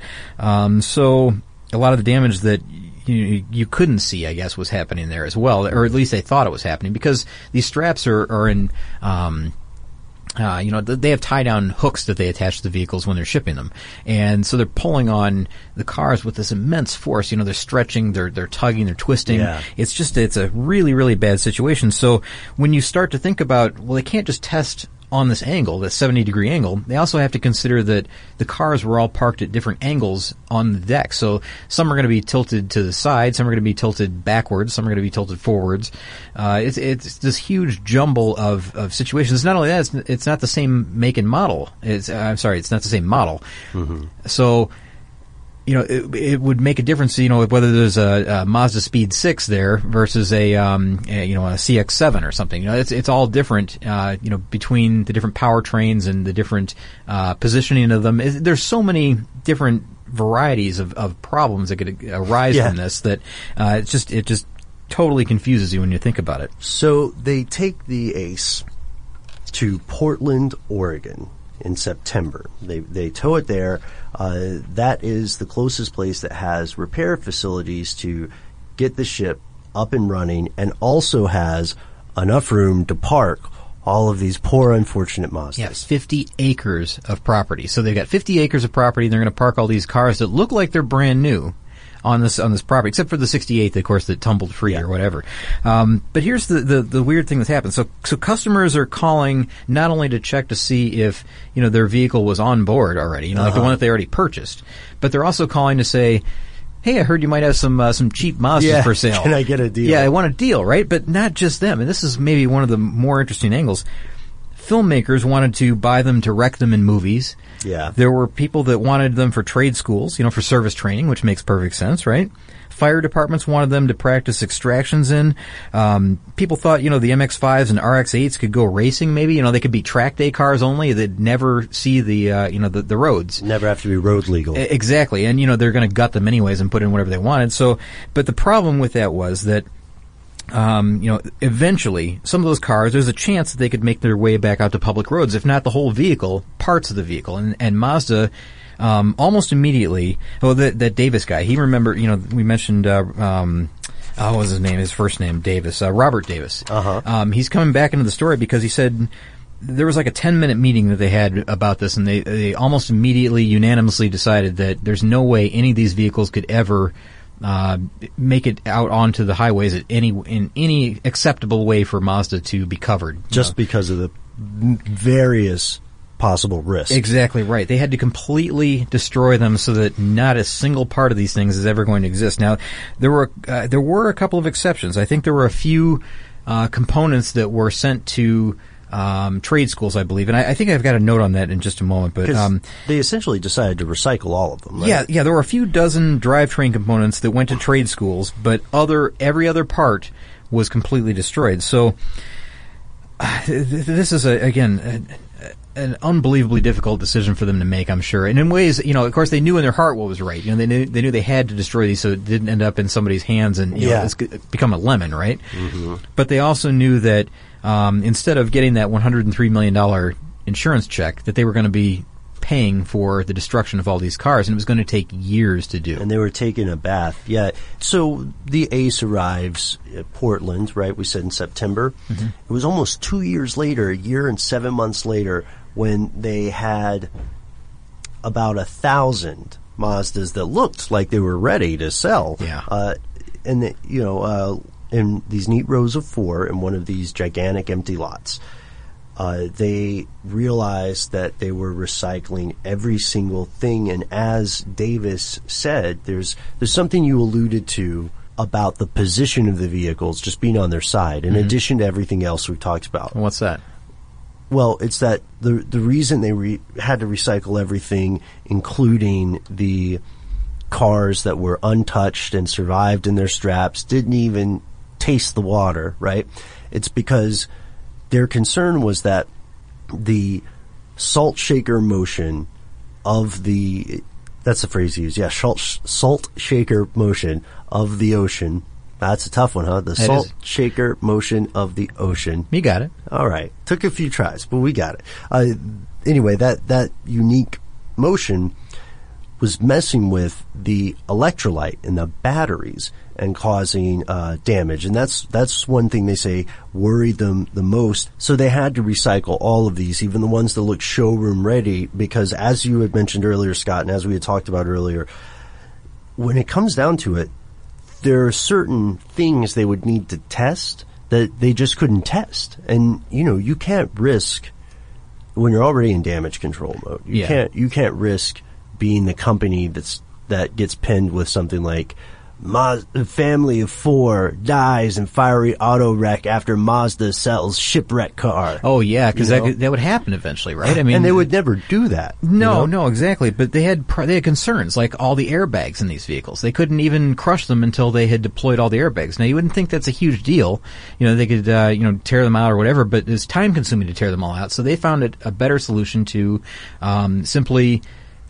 So a lot of the damage that you couldn't see, I guess, was happening there as well, or at least they thought it was happening, because these straps are in, you know, they have tie-down hooks that they attach to the vehicles when they're shipping them. And so they're pulling on the cars with this immense force. You know, they're stretching, they're tugging, they're twisting. Yeah. It's a really, really bad situation. So when you start to think about, well, they can't just test on this angle, this 70-degree angle, they also have to consider that the cars were all parked at different angles on the deck. So some are going to be tilted to the side, some are going to be tilted backwards, some are going to be tilted forwards. It's this huge jumble of situations. It's not only that, it's not the same make and model. It's not the same model. Mm-hmm. So, you know, it would make a difference, you know, whether there's a Mazda Speed 6 there versus a CX-7 or something. You know, it's all different, you know, between the different powertrains and the different positioning of them. There's so many different varieties of problems that could arise from this that it just totally confuses you when you think about it. So they take the Ace to Portland, Oregon in September. They tow it there. That is the closest place that has repair facilities to get the ship up and running, and also has enough room to park all of these poor, unfortunate Mazdas. Yeah, 50 acres of property. So they've got 50 acres of property, and they're going to park all these cars that look like they're brand new on this property, except for the 68, of course, that tumbled free or whatever. But here's the weird thing that's happened. So customers are calling not only to check to see if, you know, their vehicle was on board already, you know, like the one that they already purchased, but they're also calling to say, hey, I heard you might have some cheap Mazdas for sale. Can I get a deal? Yeah, I want a deal, right? But not just them. And this is maybe one of the more interesting angles. Filmmakers wanted to buy them to wreck them in movies. Yeah. There were people that wanted them for trade schools, you know, for service training, which makes perfect sense, right? Fire departments wanted them to practice extractions in. People thought, you know, the MX-5s and RX-8s could go racing maybe. You know, they could be track day cars only. They'd never see the roads. Never have to be road legal. Exactly. And, you know, they're going to gut them anyways and put in whatever they wanted. So, but the problem with that was that you know, eventually, some of those cars, there's a chance that they could make their way back out to public roads, if not the whole vehicle, parts of the vehicle. And Mazda, almost immediately, that Davis guy, he remembered, you know, we mentioned, what was his name? His first name, Davis, Robert Davis. Uh-huh. He's coming back into the story because he said there was like a 10-minute meeting that they had about this, and they almost immediately unanimously decided that there's no way any of these vehicles could ever make it out onto the highways in any acceptable way for Mazda to be covered. Just because of the various possible risks. Exactly right. They had to completely destroy them so that not a single part of these things is ever going to exist. Now, there were a couple of exceptions. I think there were a few components that were sent to trade schools, I believe, and I think I've got a note on that in just a moment. But they essentially decided to recycle all of them. Right? Yeah. There were a few dozen drivetrain components that went to trade schools, but every other part was completely destroyed. So this is an unbelievably difficult decision for them to make, I'm sure. And in ways, you know, of course, they knew in their heart what was right. You know, they knew they had to destroy these so it didn't end up in somebody's hands and you know, become a lemon, right? Mm-hmm. But they also knew that instead of getting that $103 million insurance check, that they were going to be paying for the destruction of all these cars, and it was going to take years to do. And they were taking a bath, yeah. So the Ace arrives at Portland, right? We said in September. Mm-hmm. It was almost 2 years later, a year and 7 months later, when they had about 1,000 Mazdas that looked like they were ready to sell. Yeah. And, in these neat rows of four in one of these gigantic empty lots. They realized that they were recycling every single thing. And as Davis said, there's something you alluded to about the position of the vehicles just being on their side, in addition to everything else we've talked about. What's that? Well, it's that the reason they had to recycle everything, including the cars that were untouched and survived in their straps, didn't even taste the water, right? It's because their concern was that the salt shaker motion of the – that's the phrase you use. Yeah, salt shaker motion of the ocean. That's a tough one, huh? The salt shaker motion of the ocean. You got it. All right. Took a few tries, but we got it. Anyway, that unique motion was messing with the electrolyte and the batteries and causing damage. And that's one thing they say worried them the most. So they had to recycle all of these, even the ones that looked showroom ready, because as you had mentioned earlier, Scott, and as we had talked about earlier, when it comes down to it, there are certain things they would need to test that they just couldn't test. And, you know, you can't risk when you're already in damage control mode. You can't risk being the company that gets pinned with something like family of four dies in fiery auto wreck after Mazda sells shipwreck car. Oh, yeah, because that would happen eventually, right? I mean, and they would never do that. No, exactly. But they had concerns, like all the airbags in these vehicles. They couldn't even crush them until they had deployed all the airbags. Now, you wouldn't think that's a huge deal. You know, they could, tear them out or whatever, but it's time-consuming to tear them all out. So they found it a better solution to simply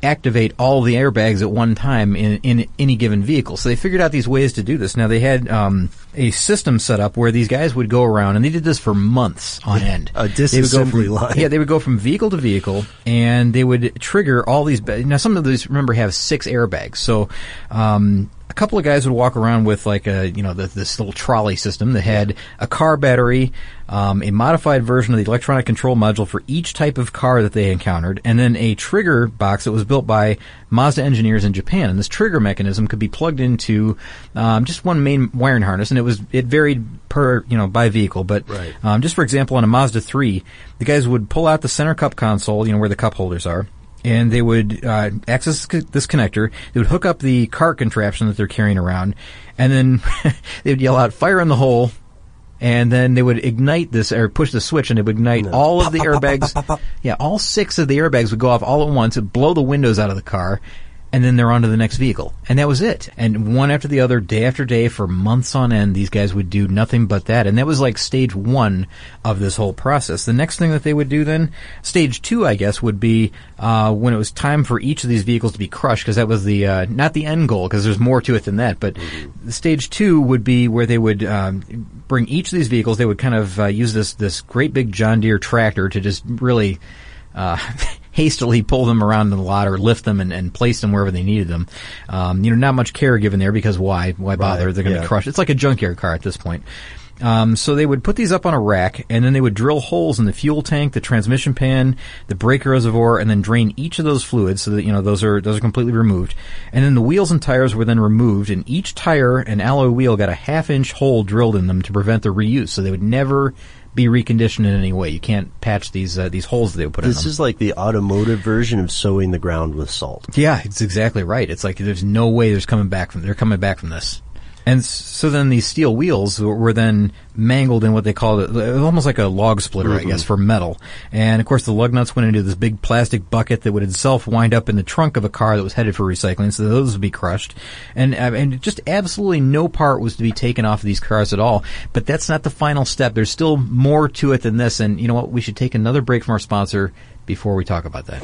activate all the airbags at one time in any given vehicle. So they figured out these ways to do this. Now, they had a system set up where these guys would go around, and they did this for months on end. A disassembly line. Yeah, they would go from vehicle to vehicle, and they would trigger all these. Now, some of these, remember, have 6 airbags. So a couple of guys would walk around with like a, you know, this little trolley system that had a car battery, a modified version of the electronic control module for each type of car that they encountered, and then a trigger box that was built by Mazda engineers in Japan. And this trigger mechanism could be plugged into just one main wiring harness, and it varied per, you know, by vehicle. But right. Just for example, on a Mazda 3, the guys would pull out the center cup console, you know, where the cup holders are, and they would access this connector. They would hook up the cart contraption that they're carrying around, and then they would yell out, "Fire in the hole!" And then they would ignite this, or push the switch, and it would ignite all of the airbags. Yeah, all 6 of the airbags would go off all at once. It would blow the windows out of the car, and then they're on to the next vehicle. And that was it. And one after the other, day after day, for months on end, these guys would do nothing but that. And that was like stage 1 of this whole process. The next thing that they would do then, stage 2, I guess, would be when it was time for each of these vehicles to be crushed, because that was the not the end goal, because there's more to it than that. But stage 2 would be where they would bring each of these vehicles, they would kind of use this great big John Deere tractor to just really hastily pull them around the lot, or lift them and place them wherever they needed them. You know, not much care given there, because why bother? Right, they're going to be crushed. It's like a junkyard car at this point. So they would put these up on a rack, and then they would drill holes in the fuel tank, the transmission pan, the brake reservoir, and then drain each of those fluids so that, you know, those are completely removed. And then the wheels and tires were then removed, and each tire and alloy wheel got a half-inch hole drilled in them to prevent their reuse, so they would never be reconditioned in any way. You can't patch these holes that they would put in them. This is like the automotive version of sowing the ground with salt. Yeah, it's exactly right. It's like there's no way they're coming back from this. And so then these steel wheels were then mangled in what they called almost like a log splitter, I guess, for metal. And, of course, the lug nuts went into this big plastic bucket that would itself wind up in the trunk of a car that was headed for recycling, so those would be crushed. And just absolutely no part was to be taken off of these cars at all. But that's not the final step. There's still more to it than this. And you know what? We should take another break from our sponsor before we talk about that.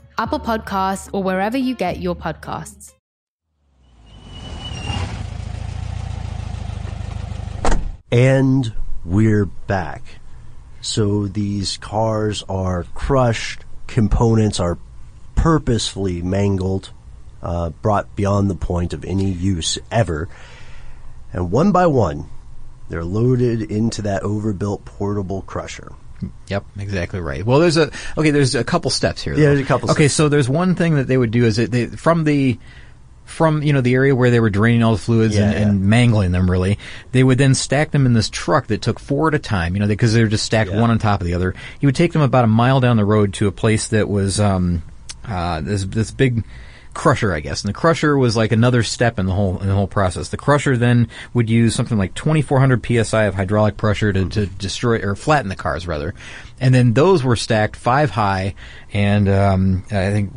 Apple Podcasts, or wherever you get your podcasts. And we're back. So these cars are crushed, components are purposefully mangled, brought beyond the point of any use ever. And one by one, they're loaded into that overbuilt portable crusher. Yep, exactly right. Well, there's a couple steps here, though. Yeah, there's a couple steps. Okay, so there's one thing that they would do is from the area where they were draining all the fluids and mangling them, really, they would then stack them in this truck that took four at a time, because they were just stacked one on top of the other. He would take them about a mile down the road to a place that was this big crusher, I guess. And the crusher was like another step in the whole process. The crusher then would use something like 2,400 psi of hydraulic pressure to destroy or flatten the cars, rather. And then those were stacked 5 high and I think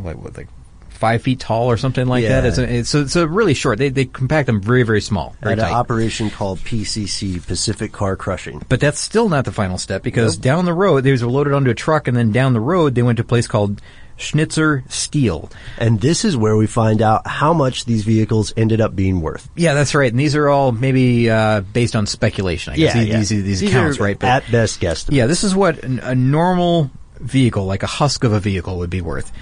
5 feet tall or something like that. It's really short. They compact them very, very small. Very tight. An operation called PCC, Pacific Car Crushing. But that's still not the final step, because down the road, these were loaded onto a truck, and then down the road, they went to a place called Schnitzer Steel. And this is where we find out how much these vehicles ended up being worth. Yeah, that's right. And these are all maybe based on speculation, I guess. These counts, right? But at best guesstimates. Yeah, this is what a normal vehicle, like a husk of a vehicle, would be worth.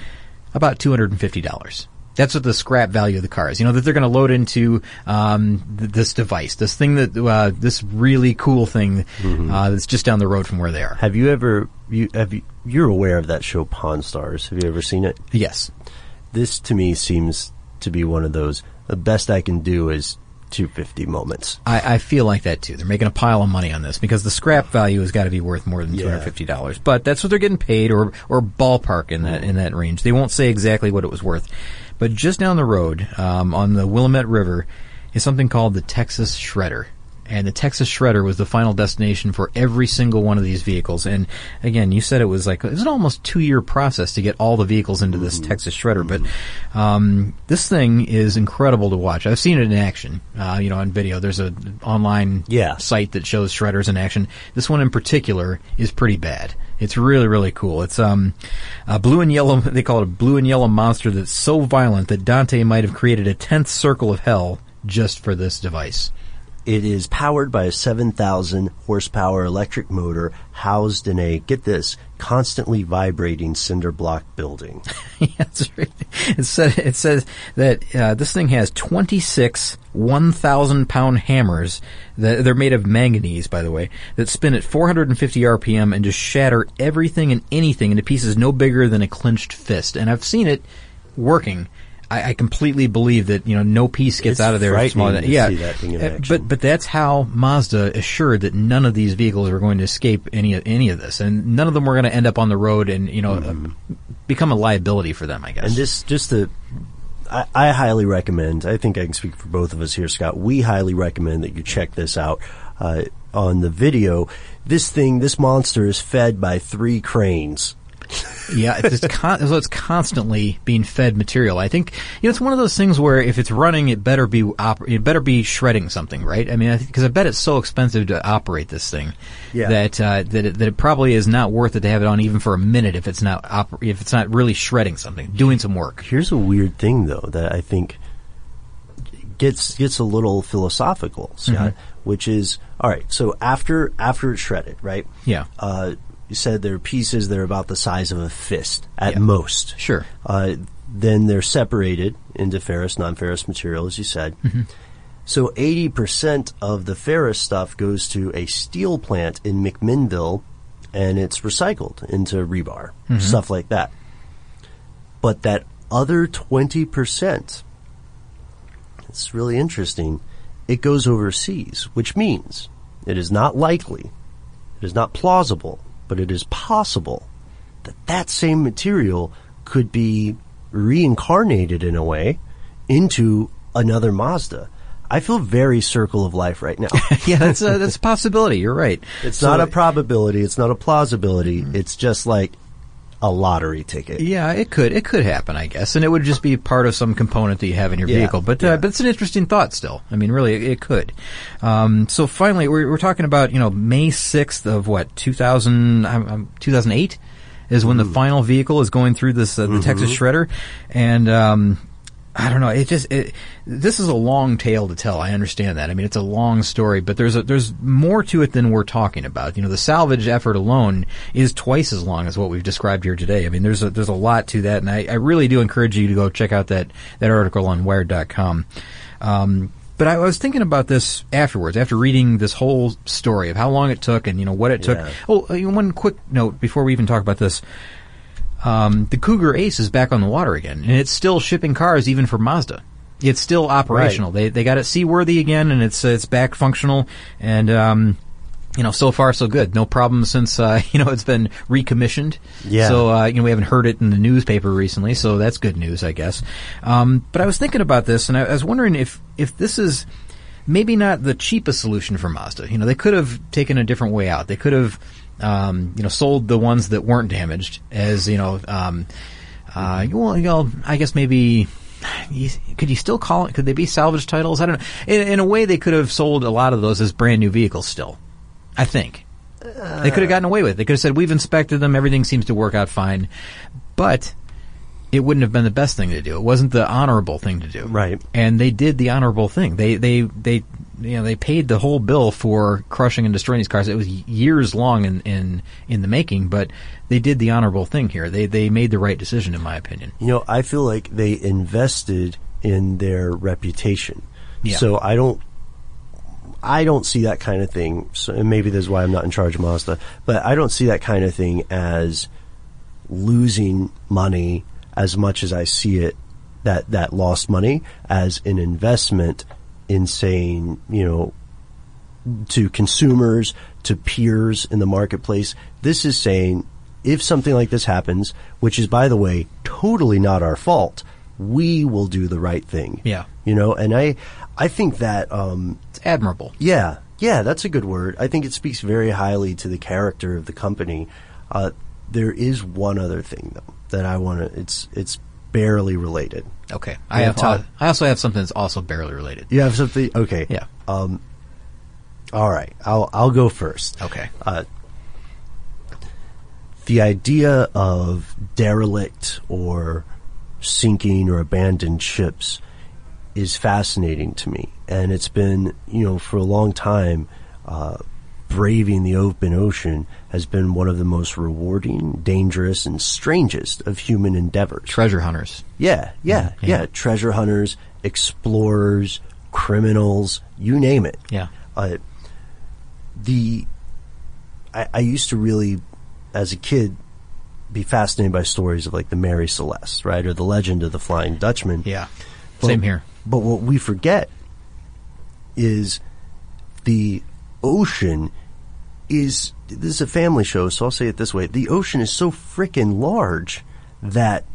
About $250. That's what the scrap value of the car is. That they're going to load into this device, this thing that this really cool thing that's just down the road from where they are. Have you ever? You're aware of that show Pawn Stars? Have you ever seen it? Yes. This to me seems to be one of those. The best I can do is $250 moments. I feel like that too. They're making a pile of money on this because the scrap value has got to be worth more than $250. But that's what they're getting paid, or ballpark in that range. They won't say exactly what it was worth. But just down the road, on the Willamette River, is something called the Texas Shredder. And the Texas Shredder was the final destination for every single one of these vehicles. And again, you said it was an almost 2-year process to get all the vehicles into this Texas Shredder. But this thing is incredible to watch. I've seen it in action, on video. There's an online site that shows shredders in action. This one in particular is pretty bad. It's really, really cool. It's a blue and yellow. They call it a blue and yellow monster that's so violent that Dante might have created a 10th circle of hell just for this device. It is powered by a 7,000 horsepower electric motor housed in a, get this, constantly vibrating cinder block building. That's right. It says that this thing has 26 1,000-pound hammers. They're made of manganese, by the way, that spin at 450 RPM and just shatter everything and anything into pieces no bigger than a clenched fist. And I've seen it working. I completely believe that no piece gets out of there. It's frightening to see that thing in action. But that's how Mazda assured that none of these vehicles were going to escape any of this, and none of them were going to end up on the road and become a liability for them, I guess. And this I highly recommend. I think I can speak for both of us here, Scott. We highly recommend that you check this out. On the video, this monster is fed by 3 cranes. Yeah, it's constantly being fed material. I think it's one of those things where if it's running, it better be shredding something, right? I mean, because I bet it's so expensive to operate this thing that it probably is not worth it to have it on even for a minute if it's not really shredding something, doing some work. Here's a weird thing though that I think gets a little philosophical, Scott, which is all right. So after it's shredded, right? Yeah. You said there are pieces that are about the size of a fist at most. Sure. Then they're separated into ferrous, non-ferrous material, as you said. Mm-hmm. So 80% of the ferrous stuff goes to a steel plant in McMinnville, and it's recycled into rebar, stuff like that. But that other 20%, it's really interesting, it goes overseas, which means it is not likely, it is not plausible, but it is possible that same material could be reincarnated in a way into another Mazda. I feel very circle of life right now. Yeah, that's a possibility. You're right. It's not a probability. It's not a plausibility. It's just like a lottery ticket. Yeah, it could happen, I guess, and it would just be part of some component that you have in your vehicle. But it's an interesting thought still. I mean, really, it could. So finally, we're talking about May 6th of 2008 is when the final vehicle is going through this the Texas Shredder, and I don't know. This is a long tale to tell. I understand that. I mean, it's a long story, but there's more to it than we're talking about. You know, the salvage effort alone is twice as long as what we've described here today. I mean, there's a lot to that, and I really do encourage you to go check out that article on Wired.com. But I was thinking about this afterwards, after reading this whole story of how long it took and, you know, what it took. Oh, one quick note before we even talk about this. The Cougar Ace is back on the water again, and it's still shipping cars even for Mazda. It's still operational. Right. They got it seaworthy again, and it's back functional, and you know, so far so good. No problem since it's been recommissioned. Yeah. So we haven't heard it in the newspaper recently, so that's good news, I guess. But I was thinking about this, and I was wondering if this is maybe not the cheapest solution for Mazda. You know, they could have taken a different way out. They could have sold the ones that weren't damaged as, I guess maybe, could you still call it, could they be salvage titles? I don't know. In a way, they could have sold a lot of those as brand new vehicles still, I think. They could have gotten away with it. They could have said, we've inspected them, everything seems to work out fine. But it wouldn't have been the best thing to do. It wasn't the honorable thing to do. Right. And they did the honorable thing. They paid the whole bill for crushing and destroying these cars. It was years long in the making, but they did the honorable thing here. They made the right decision, in my opinion. You know, I feel like they invested in their reputation. Yeah. So I don't see that kind of thing. So, and maybe this is why I'm not in charge of Mazda, but I don't see that kind of thing as losing money as much as I see it, that lost money as an investment in saying, you know, to consumers, to peers in the marketplace, this is saying, if something like this happens, which is, by the way, totally not our fault, we will do the right thing. Yeah. You know, and I think that it's admirable. Yeah. Yeah, that's a good word. I think it speaks very highly to the character of the company. There is one other thing, though, that I want to... It's barely related. Okay. I also have something that's also barely related. You have something? Okay. Yeah. All right. I'll go first. Okay. The idea of derelict or sinking or abandoned ships is fascinating to me. And it's been, for a long time... braving the open ocean has been one of the most rewarding, dangerous, and strangest of human endeavors. Treasure hunters. Yeah. Treasure hunters, explorers, criminals, you name it. Yeah. I used to really, as a kid, be fascinated by stories of like the Mary Celeste, right? Or the legend of the Flying Dutchman. Yeah. Same here. But what we forget is the ocean is, this is a family show, so I'll say it this way. The ocean is so frickin' large that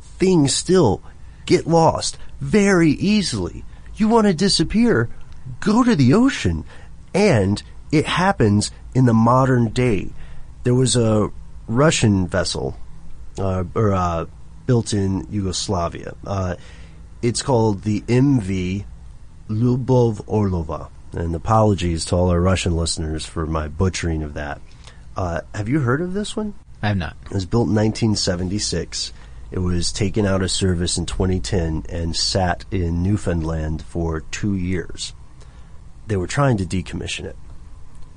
things still get lost very easily. You want to disappear, go to the ocean. And it happens in the modern day. There was a Russian vessel built in Yugoslavia. It's called the MV Lubov Orlova. And apologies to all our Russian listeners for my butchering of that. Have you heard of this one? I have not. It was built in 1976. It was taken out of service in 2010 and sat in Newfoundland for 2 years. They were trying to decommission it.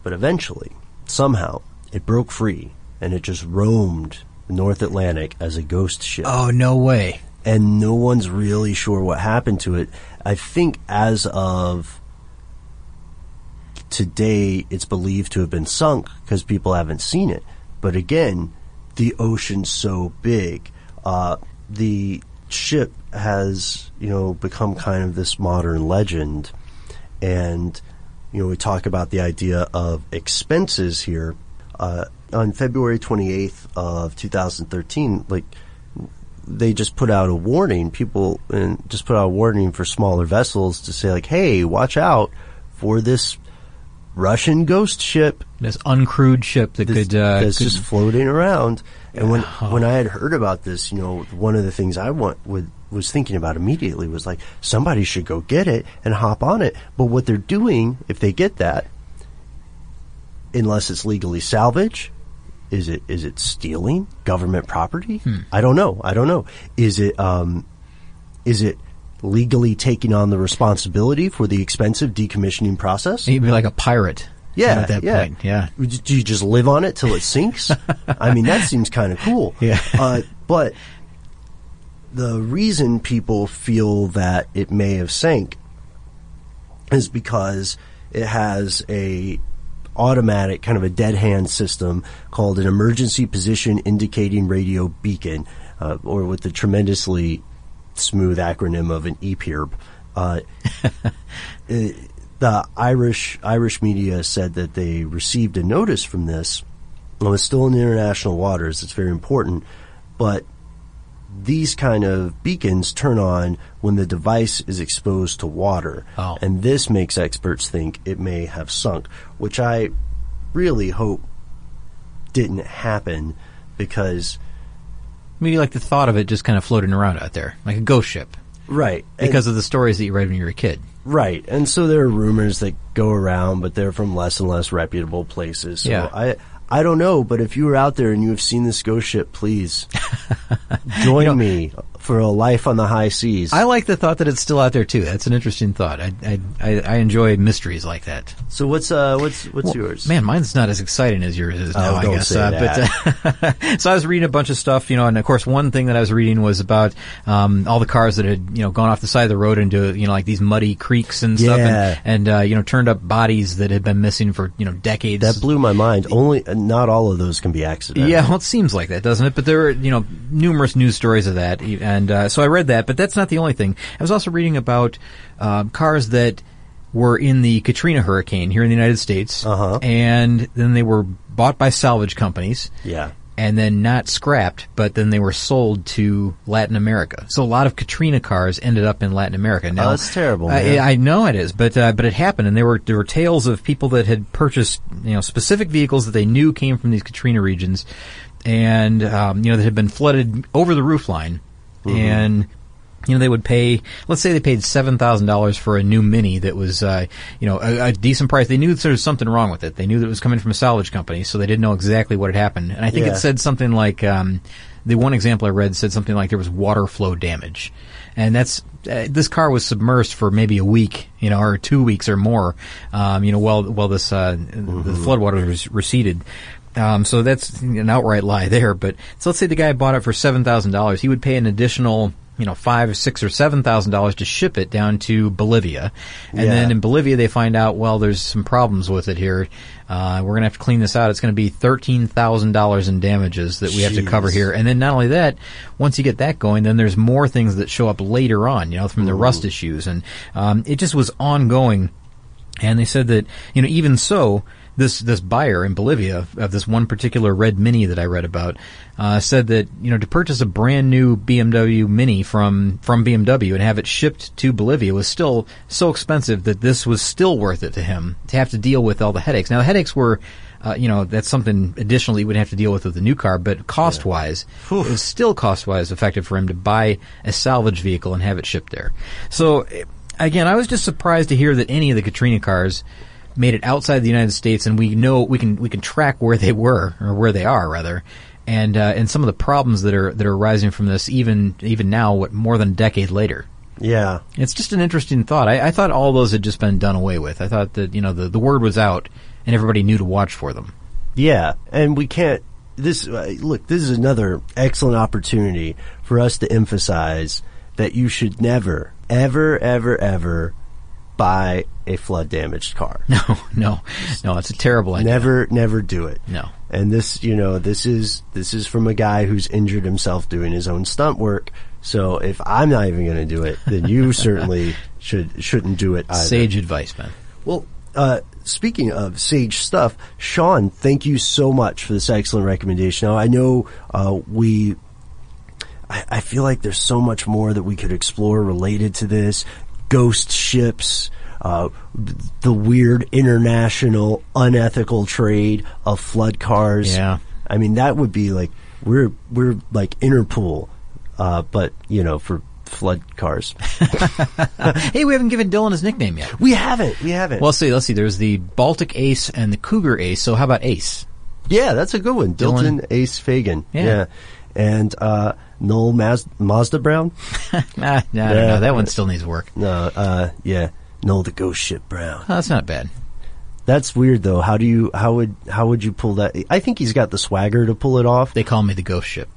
But eventually, somehow, it broke free and it just roamed North Atlantic as a ghost ship. Oh, no way. And no one's really sure what happened to it. I think as of... today, it's believed to have been sunk because people haven't seen it. But again, the ocean's so big. The ship has, become kind of this modern legend. And, we talk about the idea of expenses here. On February 28th of 2013, they just put out a warning. People just put out a warning for smaller vessels to say, hey, watch out for this Russian ghost ship. This uncrewed ship that's just floating around. And when I had heard about this, one of the things I was thinking about immediately was somebody should go get it and hop on it. But what they're doing, if they get that, unless it's legally salvage, is it stealing government property? I don't know. Is it Is it legally taking on the responsibility for the expensive decommissioning process? You'd be like a pirate. Yeah, at that point. Yeah. Do you just live on it till it sinks? I mean, that seems kind of cool. Yeah. But the reason people feel that it may have sank is because it has a automatic kind of a dead hand system called an emergency position indicating radio beacon, or with the tremendously smooth acronym of an EPIRB. The Irish media said that they received a notice from this. Well, it's still in international waters. It's very important. But these kind of beacons turn on when the device is exposed to water. Oh. And this makes experts think it may have sunk, which I really hope didn't happen, because... Maybe like the thought of it just kind of floating around out there, like a ghost ship. Right. Because of the stories that you read when you were a kid. Right. And so there are rumors that go around, but they're from less and less reputable places. So yeah. I don't know, but if you were out there and you have seen this ghost ship, please join me for a life on the high seas. I like the thought that it's still out there too. That's an interesting thought. I enjoy mysteries like that. So what's yours? Man, mine's not as exciting as yours is now. Don't I guess. Say that. But so I was reading a bunch of stuff, and of course one thing that I was reading was about all the cars that had gone off the side of the road into like these muddy creeks and stuff, and turned up bodies that had been missing for decades. That blew my mind. Not all of those can be accidental. Yeah, well, it seems like that, doesn't it? But there were, numerous news stories of that, and so I read that. But that's not the only thing. I was also reading about cars that were in the Katrina hurricane here in the United States, and then they were bought by salvage companies. Yeah. And then not scrapped, but then they were sold to Latin America. So a lot of Katrina cars ended up in Latin America. Now, oh, that's terrible, man. I know it is, but it happened, and there were tales of people that had purchased specific vehicles that they knew came from these Katrina regions, and that had been flooded over the roofline, and. They would pay, let's say they paid $7,000 for a new Mini that was, a decent price. They knew there was something wrong with it. They knew that it was coming from a salvage company, so they didn't know exactly what had happened. And I think it said something like, the one example I read said something like there was water flow damage. And that's, this car was submerged for maybe a week, or 2 weeks or more, while this, the floodwater was receded. So that's an outright lie there. But, so let's say the guy bought it for $7,000. He would pay an additional, $5,000, $6,000, or $7,000 to ship it down to Bolivia. And then in Bolivia they find out, well, there's some problems with it here. We're going to have to clean this out. It's going to be $13,000 in damages that we have to cover here. And then not only that, once you get that going, then there's more things that show up later on, from the rust issues. And, it just was ongoing. And they said that, even so, this buyer in Bolivia of this one particular red Mini that I read about said that to purchase a brand new BMW Mini from BMW and have it shipped to Bolivia was still so expensive that this was still worth it to him to have to deal with all the headaches. Now the headaches were that's something additionally you would have to deal with the new car, but cost-wise, it was still cost-wise effective for him to buy a salvage vehicle and have it shipped there. So again, I was just surprised to hear that any of the Katrina cars made it outside the United States, and we know we can track where they were, or where they are rather, and some of the problems that are arising from this even now, more than a decade later. Yeah, it's just an interesting thought. I thought all those had just been done away with. I thought that the word was out and everybody knew to watch for them. Yeah, and we can't. This is another excellent opportunity for us to emphasize that you should never, ever, ever, ever buy a flood-damaged car. No, it's a terrible idea. Never do it. No. And this, this is from a guy who's injured himself doing his own stunt work. So if I'm not even going to do it, then you certainly shouldn't do it either. Sage advice, man. Well, speaking of sage stuff, Sean, thank you so much for this excellent recommendation. Now, I know I feel like there's so much more that we could explore related to this. Ghost ships, the weird international unethical trade of flood cars. Yeah. I mean, that would be like, we're like Interpol, but for flood cars. Hey, we haven't given Dylan his nickname yet. We haven't. Well, let's see. There's the Baltic Ace and the Cougar Ace. So how about Ace? Yeah, that's a good one. Dylan Fagan. Yeah. And Noel Mazda Brown? No, that one still needs work. No, Noel the Ghost Ship Brown. Oh, that's not bad. That's weird though. How would you pull that? I think he's got the swagger to pull it off. They call me the Ghost Ship.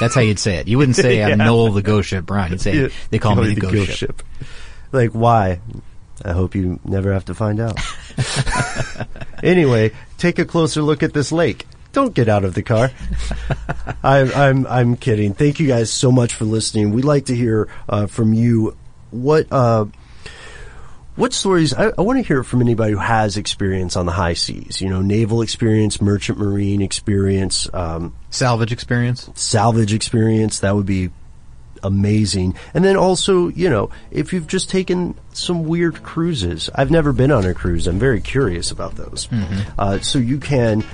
That's how you'd say it. You wouldn't say I'm Noel the Ghost Ship Brown. You'd say they call me the Ghost Ship. Like, why? I hope you never have to find out. Anyway, take a closer look at this lake. Don't get out of the car. I'm kidding. Thank you guys so much for listening. We'd like to hear from you what stories. I want to hear from anybody who has experience on the high seas. You know, naval experience, merchant marine experience, salvage experience. That would be amazing. And then also, you know, if you've just taken some weird cruises. I've never been on a cruise. I'm very curious about those. Mm-hmm. So you can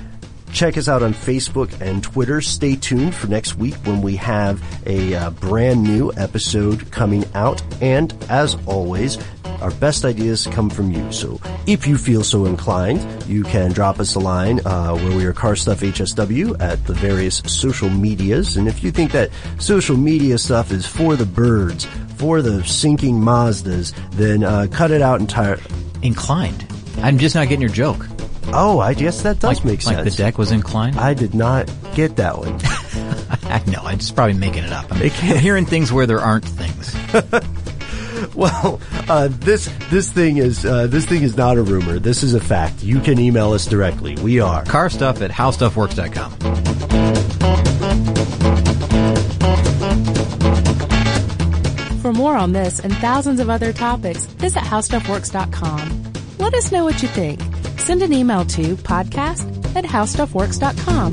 check us out on Facebook and Twitter. Stay tuned for next week when we have a brand new episode coming out. And as always, our best ideas come from you. So if you feel so inclined, you can drop us a line where we are CarStuffHSW at the various social medias. And if you think that social media stuff is for the birds, for the sinking Mazdas, then cut it out entirely. Inclined. I'm just not getting your joke. Oh, I guess that does make sense. Like the deck was inclined? I did not get that one. I know. I'm just probably making it up. I'm hearing things where there aren't things. Well, this thing is not a rumor. This is a fact. You can email us directly. We are carstuff at howstuffworks.com. For more on this and thousands of other topics, visit howstuffworks.com. Let us know what you think. Send an email to podcast at howstuffworks.com.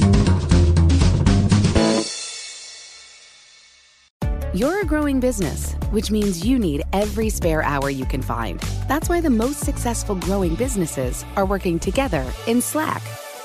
You're a growing business, which means you need every spare hour you can find. That's why the most successful growing businesses are working together in Slack.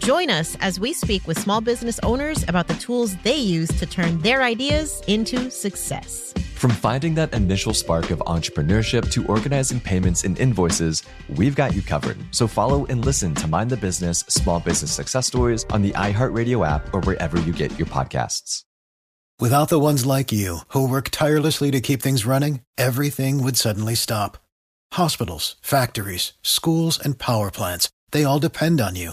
Join us as we speak with small business owners about the tools they use to turn their ideas into success. From finding that initial spark of entrepreneurship to organizing payments and invoices, we've got you covered. So follow and listen to Mind the Business Small Business Success Stories on the iHeartRadio app or wherever you get your podcasts. Without the ones like you, who work tirelessly to keep things running, everything would suddenly stop. Hospitals, factories, schools, and power plants, they all depend on you.